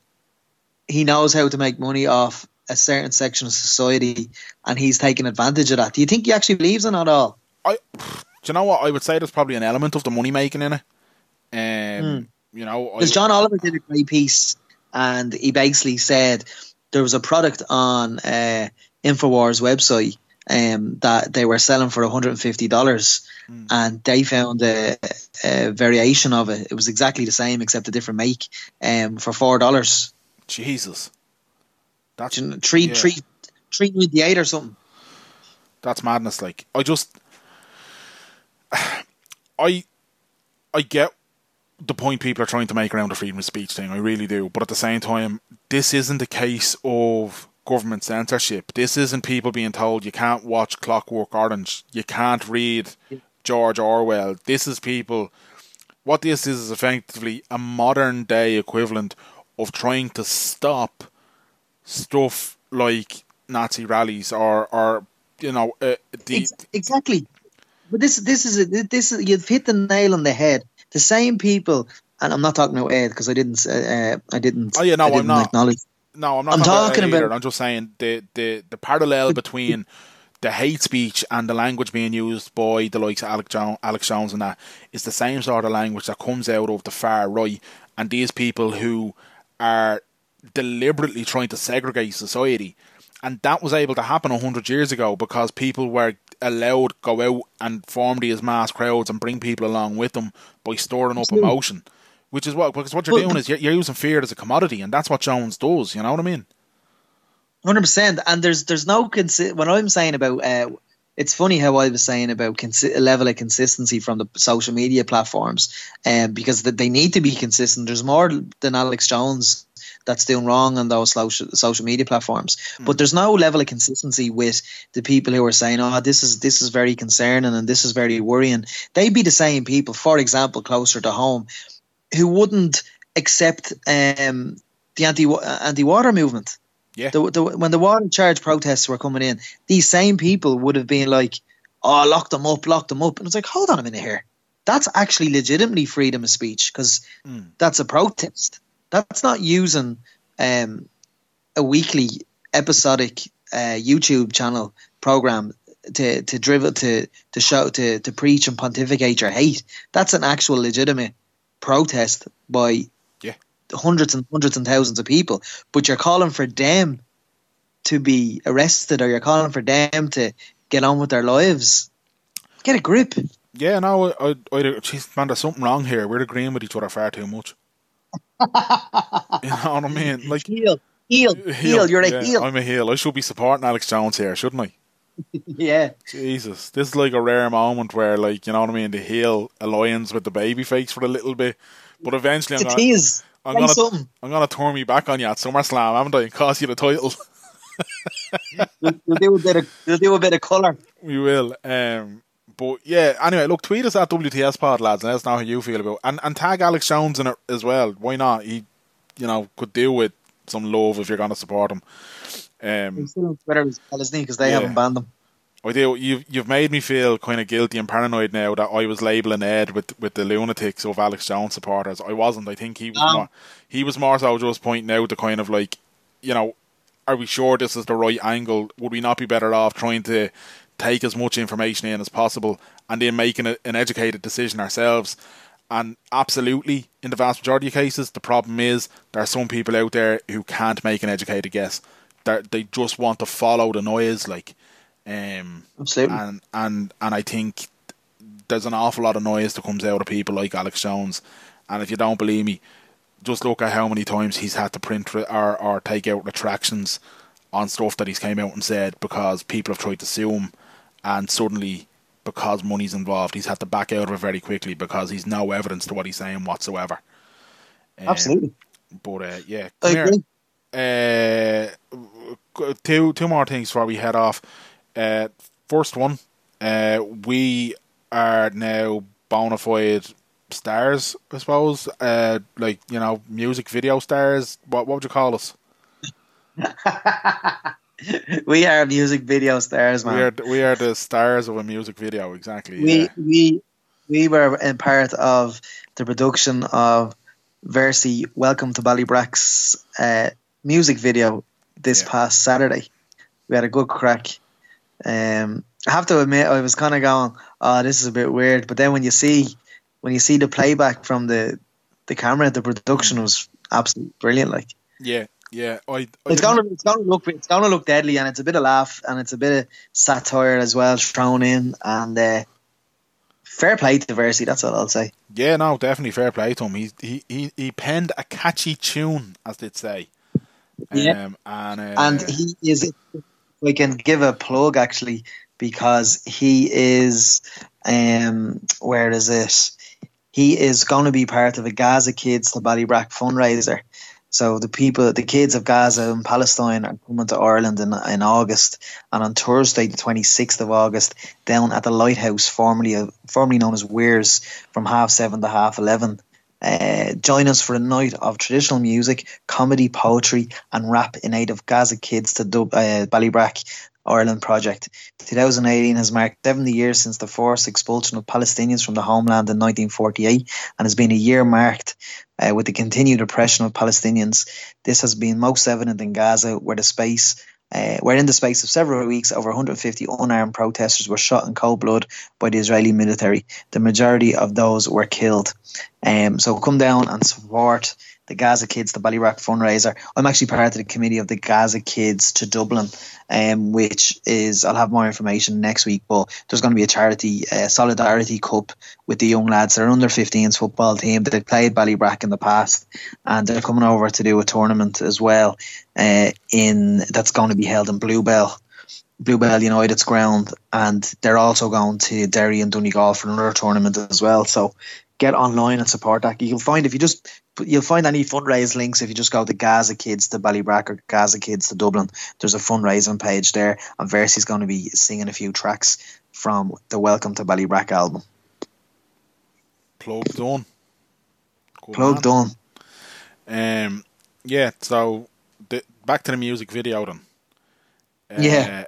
he knows how to make money off a certain section of society and he's taking advantage of that? Do you think he actually believes in it at all? I, do you know what? I would say there's probably an element of the money making in it. Um, mm. You know, because John Oliver did a great piece, and he basically said there was a product on uh, Infowars' website, um, that they were selling for one hundred fifty dollars, mm. and they found a, a variation of it. It was exactly the same except a different make, um, for four dollars. Jesus. That's three, yeah. three, three ninety-eight or something. That's madness. Like, I just, I, I get the point people are trying to make around the freedom of speech thing. I really do. But at the same time, this isn't a case of government censorship. This isn't people being told you can't watch Clockwork Orange, you can't read George Orwell. This is people. What this is is effectively a modern day equivalent of trying to stop stuff like Nazi rallies or, or you know, uh, the exactly. But this this is a, this is, you've hit the nail on the head. The same people, and I'm not talking about Ed because I didn't uh, I didn't. Oh yeah, no, I didn't I'm not. Acknowledge. No, I'm not. I'm talking, talking about. about I'm just saying the the the parallel between the hate speech and the language being used by the likes of Alex Jones, Alex Jones, and that is the same sort of language that comes out of the far right and these people who are deliberately trying to segregate society. And that was able to happen one hundred years ago because people were allowed to go out and form these mass crowds and bring people along with them by storing up emotion, which is what, because what you're doing is you're, you're using fear as a commodity, and that's what Jones does, you know what I mean? one hundred percent. And there's there's no consi- what I'm saying about uh, it's funny how I was saying about consi- level of consistency from the social media platforms, um, because they need to be consistent. There's more than Alex Jones that's doing wrong on those social media platforms. Mm. But there's no level of consistency with the people who are saying, oh, this is this is very concerning and this is very worrying. They'd be the same people, for example, closer to home, who wouldn't accept um, the anti anti-water movement. Yeah. The, the, when the water charge protests were coming in, these same people would have been like, oh, lock them up, lock them up. And it's like, hold on a minute here. That's actually legitimately freedom of speech because mm. that's a protest. That's not using um, a weekly episodic uh, YouTube channel program to to drivel to to show to to preach and pontificate your hate. That's an actual legitimate protest by yeah. hundreds and hundreds and thousands of people. But you're calling for them to be arrested, or you're calling for them to get on with their lives. Get a grip. Yeah, no, I, I, I geez, man, there's something wrong here. We're agreeing with each other far too much. You know what I mean? Like, heel, heel, heel, heel. You're a yeah, heel. I'm a heel. I should be supporting Alex Jones here, shouldn't I? Yeah. Jesus, this is like a rare moment where, like, you know what I mean, the heel aligns with the baby face for a little bit, but eventually I'm going to, I'm gonna, I'm gonna turn me back on you at SummerSlam, haven't I? And cost you the title. We'll, we'll do a bit of, we'll do a bit of colour. We will. Um. But yeah, anyway, look, tweet us at W T S Pod, lads, and let us know how you feel about it. And, and tag Alex Jones in it as well. Why not? He, you know, could deal with some love if you're going to support him. Um, I'm still on Twitter as well, isn't he? Because they yeah. haven't banned him. I do. You've, you've made me feel kind of guilty and paranoid now that I was labelling Ed with, with the lunatics of Alex Jones supporters. I wasn't. I think he was, um, more, he was more so just pointing out the kind of like, you know, are we sure this is the right angle? Would we not be better off trying to take as much information in as possible and then making an, an educated decision ourselves? And absolutely, in the vast majority of cases, the problem is there are some people out there who can't make an educated guess. They're, they just want to follow the noise, like, um, absolutely. And, and, and I think there's an awful lot of noise that comes out of people like Alex Jones, and if you don't believe me, just look at how many times he's had to print re- or, or take out retractions on stuff that he's came out and said because people have tried to sue him. And suddenly, because money's involved, he's had to back out of it very quickly because he's no evidence to what he's saying whatsoever. Um, Absolutely. But, uh, yeah. Come here. Uh, two, two more things before we head off. Uh, first one, uh, we are now bona fide stars, I suppose. Uh, like, you know, music video stars. What, what would you call us? We are music video stars, man. We are, we are the stars of a music video, exactly. We yeah. we we were in part of the production of Versace Welcome to Ballybrack's uh, music video this yeah. past Saturday. We had a good crack. Um, I have to admit, I was kind of going, "Oh, this is a bit weird," but then when you see when you see the playback from the the camera, the production was absolutely brilliant. Like, yeah. Yeah, I, I it's gonna it's gonna look it's gonna look deadly, and it's a bit of laugh and it's a bit of satire as well thrown in, and uh, fair play to Versace. That's all I'll say. Yeah, no, definitely fair play to him. He he he, he penned a catchy tune, as they'd say. Um, yeah, and uh, and he is. We can give a plug actually, because he is. Um, where is it? He is going to be part of a Gaza Kids to Ballybrack fundraiser. So the people, the kids of Gaza and Palestine are coming to Ireland in, in August, and on Thursday, the twenty-sixth of August, down at the Lighthouse, formerly uh, formerly known as Weirs, from half seven to half eleven. Uh, join us for a night of traditional music, comedy, poetry, and rap in aid of Gaza Kids to Dub, uh, Ballybrack Ireland project. twenty eighteen has marked seventy years since the forced expulsion of Palestinians from the homeland in nineteen forty-eight, and has been a year marked uh, with the continued oppression of Palestinians. This has been most evident in Gaza, where the space uh, where in the space of several weeks over one hundred fifty unarmed protesters were shot in cold blood by the Israeli military. The majority of those were killed. Um, so come down and support the Gaza Kids, the Ballybrack fundraiser. I'm actually part of the committee of the Gaza Kids to Dublin, um, which is, I'll have more information next week, but there's going to be a charity uh, Solidarity Cup with the young lads. They're under fifteens football team that have played Ballybrack in the past, and they're coming over to do a tournament as well uh, in that's going to be held in Bluebell. Bluebell United's ground, and they're also going to Derry and Donegal for another tournament as well. So get online and support that. You can find if you just you'll find any fundraise links if you just go to Gaza Kids to Ballybrack or Gaza Kids to Dublin. There's a fundraising page there, and Versace's going to be singing a few tracks from the Welcome to Ballybrack album. Plug done. Good Plug man. done. Um, yeah. So the, back to the music video then. Uh, yeah.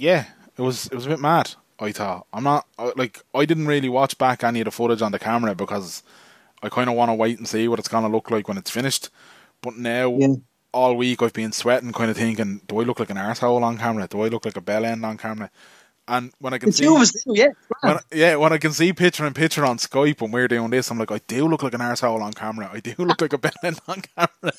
Yeah, it was it was a bit mad. I thought I'm not like I didn't really watch back any of the footage on the camera because I kind of want to wait and see what it's gonna look like when it's finished. But now yeah. all week I've been sweating, kind of thinking, do I look like an arsehole on camera? Do I look like a bell end on camera? And when I can it's see, too, yeah, when, yeah, when I can see picture in picture on Skype when we're doing this, I'm like, I do look like an arsehole on camera. I do look like a bell end on camera.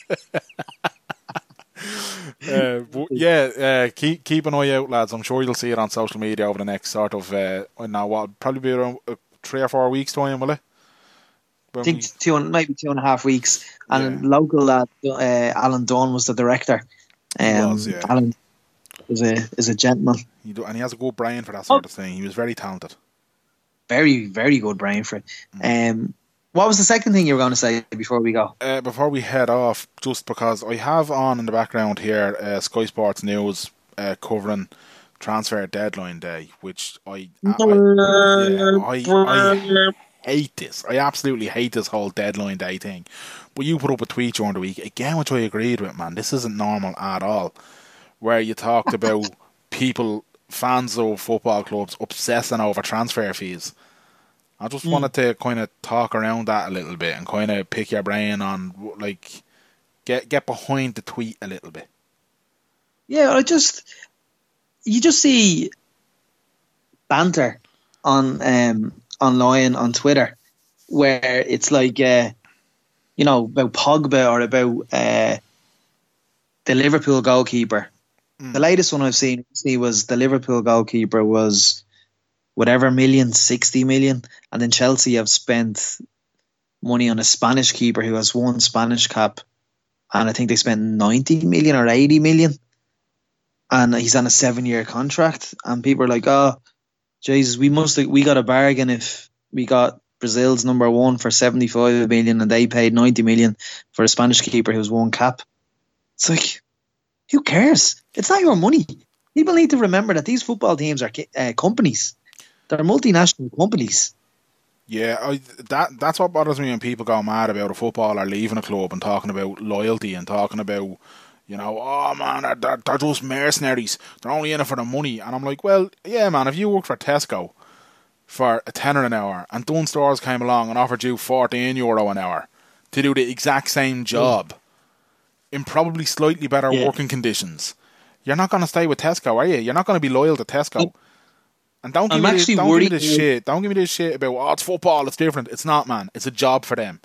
Uh, yeah, uh, keep keep an eye out, lads. I'm sure you'll see it on social media over the next sort of uh, I don't know what, probably be around uh, three or four weeks time, will it? When I think we... two and maybe two and a half weeks. And yeah. local lad, uh, Alan Dunn was the director. Um, was, yeah. Alan is a is a gentleman. You do, and he has a good brain for that sort oh. of thing. He was very talented. Very very good brain for it. Mm. Um. What was the second thing you were going to say before we go? Uh, before we head off, just because I have on in the background here uh, Sky Sports News uh, covering transfer deadline day, which I I, I, yeah, I I hate this. I absolutely hate this whole deadline day thing. But you put up a tweet during the week, again, which I agreed with, man. This isn't normal at all. Where you talked about people, fans of football clubs, obsessing over transfer fees. I just mm. wanted to kind of talk around that a little bit and kind of pick your brain on, like, get get behind the tweet a little bit. Yeah, I just you just see banter on um, online on Twitter where it's like, uh, you know, about Pogba or about uh, the Liverpool goalkeeper. Mm. The latest one I've seen was the Liverpool goalkeeper was. Whatever million, sixty million, and then Chelsea have spent money on a Spanish keeper who has one Spanish cap, and I think they spent ninety million or eighty million, and he's on a seven-year contract, and people are like, oh, Jesus, we must we got a bargain if we got Brazil's number one for seventy-five million and they paid ninety million for a Spanish keeper who has one cap. It's like, who cares? It's not your money. People need to remember that these football teams are uh, companies. They're multinational companies. Yeah, I, that that's what bothers me when people go mad about a footballer leaving a club and talking about loyalty and talking about, you know, oh man, they're, they're, they're just mercenaries. They're only in it for the money. And I'm like, well, yeah, man, if you worked for Tesco for a tenner an hour and Dun Stores came along and offered you fourteen euro an hour to do the exact same job yeah. in probably slightly better yeah. working conditions, you're not going to stay with Tesco, are you? You're not going to be loyal to Tesco. Oh. And don't, give me, this, don't give me this shit. Don't give me this shit about, oh, it's football, it's different. It's not, man. It's a job for them.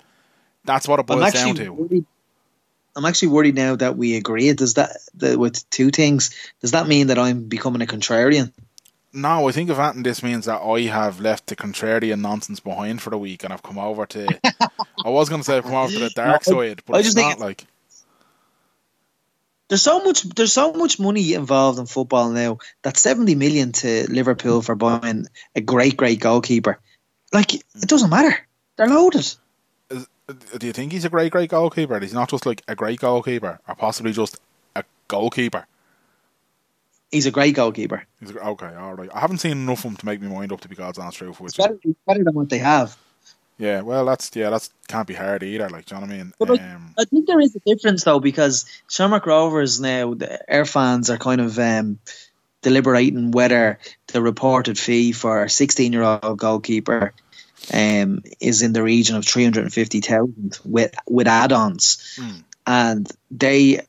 That's what it boils down to. Worried. I'm actually worried now that we agree. Does that, that with two things? Does that mean that I'm becoming a contrarian? No, I think if anything, this means that I have left the contrarian nonsense behind for the week, and I've come over to. I was going to say I've come over to the dark no, side, but I it's just not think like. There's so much. There's so much money involved in football now. That seventy million to Liverpool for buying a great, great goalkeeper. Like, it doesn't matter. They're loaded. Is, do you think he's a great, great goalkeeper? He's not just like a great goalkeeper, or possibly just a goalkeeper. He's a great goalkeeper. He's a, okay, all right. I haven't seen enough of him to make me mind up, to be God's honest truth. It's better, it's better than what they have. Yeah, well, that's yeah, that's can't be hard either. Like, do you know what I mean? But like, um, I think there is a difference though, because Shamrock Rovers now, the Air fans are kind of um, deliberating whether the reported fee for a sixteen-year-old goalkeeper um, is in the region of three hundred and fifty thousand with with add-ons, mm. and they,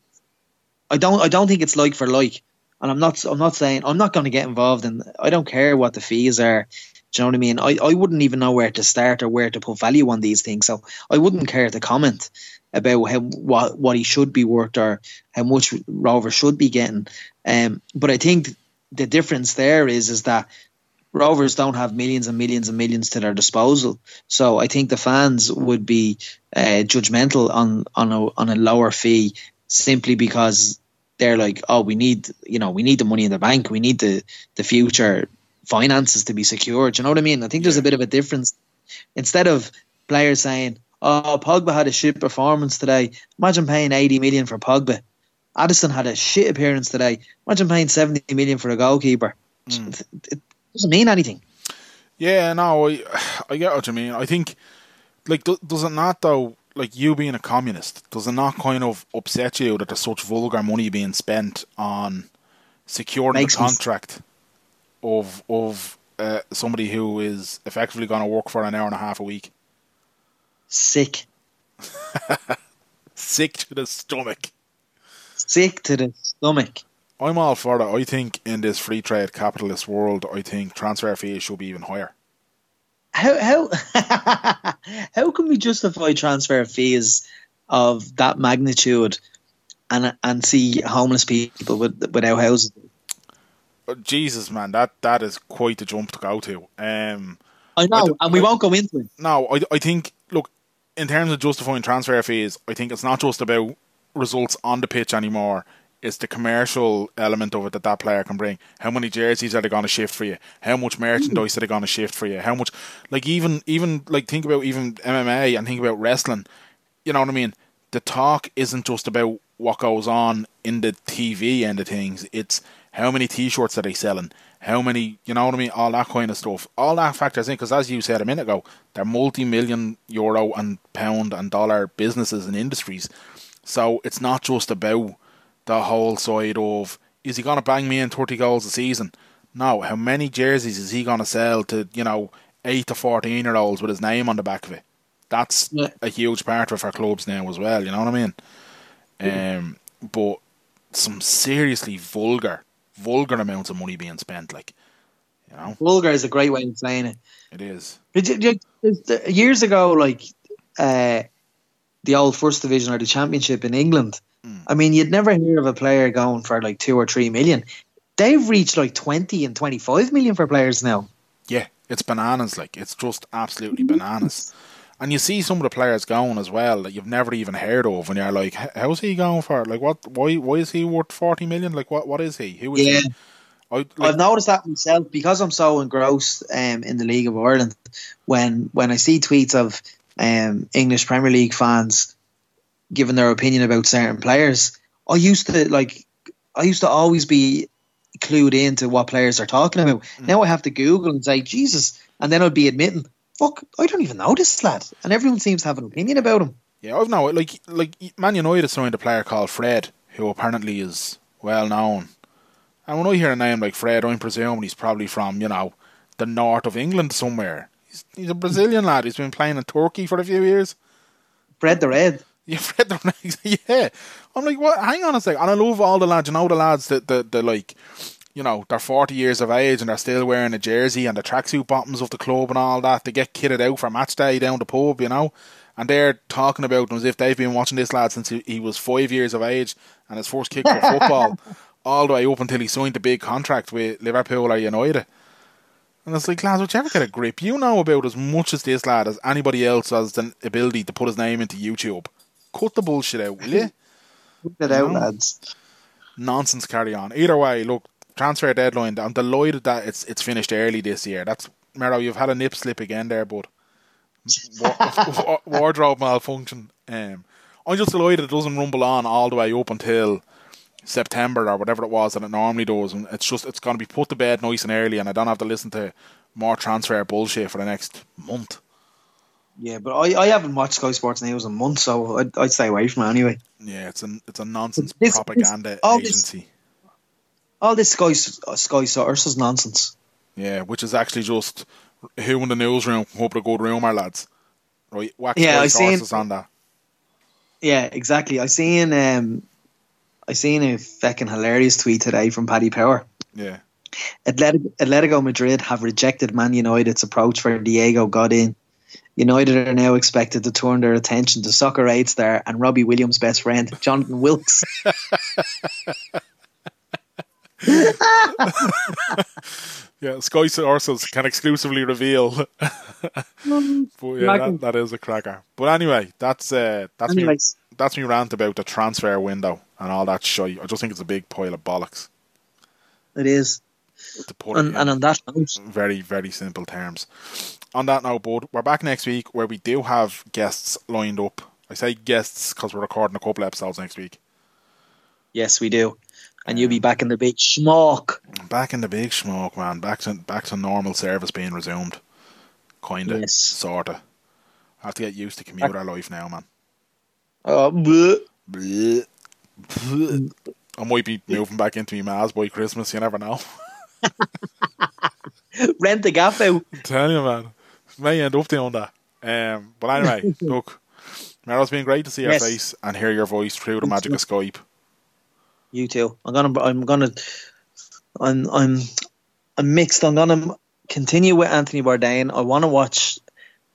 I don't, I don't think it's like for like. And I'm not, I'm not saying I'm not going to get involved in. I don't care what the fees are. Do you know what I mean? I, I wouldn't even know where to start or where to put value on these things. So I wouldn't care to comment about how, what, what he should be worth or how much Rovers should be getting. Um, but I think the difference there is is that Rovers don't have millions and millions and millions to their disposal. So I think the fans would be uh, judgmental on on a, on a lower fee simply because they're like, oh, we need you know we need the money in the bank. We need the the future finances to be secured. Do you know what I mean? I think there's a bit of a difference. Instead of players saying, oh, Pogba had a shit performance today, imagine paying eighty million for Pogba. Addison had a shit appearance today, imagine paying seventy million for a goalkeeper. Mm. It doesn't mean anything. Yeah, no, I, I get what you mean. I think, like, do, does it not though, like, you being a communist, does it not kind of upset you that there's such vulgar money being spent on securing a contract sense. of of uh, somebody who is effectively going to work for an hour and a half a week? Sick. Sick to the stomach. Sick to the stomach. I'm all for that. I think in this free trade capitalist world, I think transfer fees should be even higher. How how how can we justify transfer fees of that magnitude and and see homeless people with, without houses? Jesus, man, that, that is quite a jump to go to. Um, I know, I th- and we I, won't go into it. No, I, I think, look, in terms of justifying transfer fees, I think it's not just about results on the pitch anymore. It's the commercial element of it that that player can bring. How many jerseys are they going to shift for you? How much merchandise mm. are they going to shift for you? How much, like, even, even like, think about even M M A and think about wrestling. You know what I mean? The talk isn't just about what goes on in the T V end of things. It's how many T-shirts are they selling? How many, you know what I mean? All that kind of stuff. All that factors in, because as you said a minute ago, they're multi-million euro and pound and dollar businesses and industries. So it's not just about the whole side of, is he going to bang me in thirty goals a season? No, how many jerseys is he going to sell to, you know, eight to fourteen-year-olds with his name on the back of it? That's yeah. a huge part of our clubs now as well, you know what I mean? Yeah. Um, but some seriously vulgar vulgar amounts of money being spent, like, you know. Vulgar is a great way of saying it. It is. Years ago, like, uh, the old First Division or the Championship in England, mm. I mean, you'd never hear of a player going for like two or three million. They've reached like twenty and twenty-five million for players now. Yeah, it's bananas. Like, it's just absolutely bananas. And you see some of the players going as well that you've never even heard of, and you're like, how's he going for it? Like, what? Why? Why is he worth forty million? Like, what? What is he? Who is yeah. he? I, like, I've noticed that myself because I'm so engrossed um, in the League of Ireland. When when I see tweets of um, English Premier League fans giving their opinion about certain players, I used to like, I used to always be clued into what players are talking about. Mm. Now I have to Google and say Jesus, and then I'd be admitting, fuck, I don't even know this lad, and everyone seems to have an opinion about him. Yeah, I've known, like, like Man United signed a player called Fred, who apparently is well known. And when I hear a name like Fred, I'm presuming he's probably from, you know, the north of England somewhere. He's, he's a Brazilian lad. He's been playing in Turkey for a few years. Fred the Red. Yeah, Fred the Red. Yeah, I'm like, what? Hang on a sec. And I love all the lads. You know, the lads that the the like, you know, they're forty years of age and they're still wearing a jersey and the tracksuit bottoms of the club and all that. They get kitted out for match day down the pub, you know. And they're talking about them as if they've been watching this lad since he, he was five years of age and his first kick for football all the way up until he signed the big contract with Liverpool or United. And it's like, lads, would you ever get a grip? You know about as much as this lad as anybody else has the ability to put his name into YouTube. Cut the bullshit out, will you? Cut it out, lads. Nonsense, carry on. Either way, look, transfer deadline, I'm delighted that it's it's finished early this year. That's, Meryl, you've had a nip slip again there, bud. Wardrobe malfunction. Um, I'm just delighted it doesn't rumble on all the way up until September or whatever it was that it normally does, and it's just it's going to be put to bed nice and early, and I don't have to listen to more transfer bullshit for the next month. Yeah, but I, I haven't watched Sky Sports News in months, so I'd, I'd stay away from it anyway. Yeah, it's an it's a nonsense this, propaganda this, all agency. This, all this Sky Sky Source is nonsense. Yeah, which is actually just who in the newsroom hope a good rumour, lads. Right? Wax yeah, I seen on that. Yeah, exactly. I seen um. I seen a fucking hilarious tweet today from Paddy Power. Yeah. Atletico, Atletico Madrid have rejected Man United's approach for Diego Godin. United are now expected to turn their attention to soccer aid star and Robbie Williams' best friend, Jonathan Wilkes. Yeah, Sky Sources can exclusively reveal. But yeah, that, that is a cracker. But anyway, that's uh, that's me, that's me rant about the transfer window and all that shit. I just think it's a big pile of bollocks. It is. To put and, it and on that note, very, very simple terms. On that note, bud, we're back next week where we do have guests lined up. I say guests because we're recording a couple of episodes next week. Yes, we do. And you'll be back in the big schmuck. Back in the big schmuck, man. Back to back to normal service being resumed. Kinda, yes. Sorta. I have to get used to commuter life now, man. Uh, bleh. Bleh. Bleh. I might be moving back into my ma's by Christmas. You never know. Rent the gaff out. I'm telling you, man. May end up doing that. Um, but anyway, look, Meryl, it's been great to see your yes. face and hear your voice through the magic of Skype. You too. I'm gonna. I'm gonna. I'm. I'm. I'm mixed. I'm gonna continue with Anthony Bourdain. I want to watch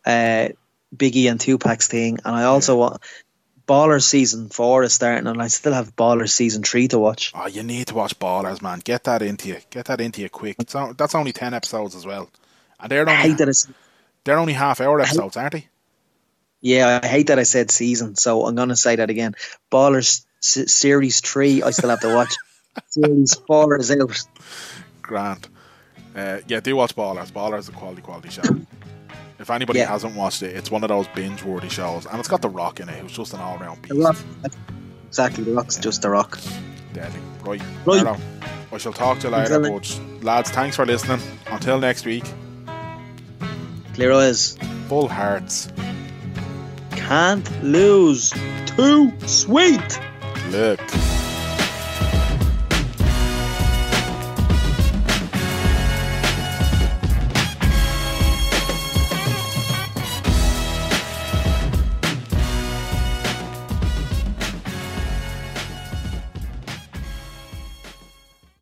uh, Biggie and Tupac's thing, and I also yeah. want Ballers season four is starting, and I still have Ballers season three to watch. Oh, you need to watch Ballers, man. Get that into you. Get that into you quick. It's on, that's only ten episodes as well, and they're only, I hate that it's, they're only half hour episodes, hate, aren't they? Yeah, I hate that I said season, so I'm gonna say that again. Ballers. S- series three, I still have to watch. Series four is out. Grand. Uh, yeah, do watch Ballers. Ballers is a quality, quality show. If anybody yeah. hasn't watched it, it's one of those binge-worthy shows, and it's got The Rock in it. It's just an all-round beast. The Rock. Exactly, The Rock's yeah. just The Rock. Deadly. Right. Right. Right. I shall talk to you later, but lads, thanks for listening. Until next week. Clear eyes. Full hearts. Can't lose. Too sweet. Look.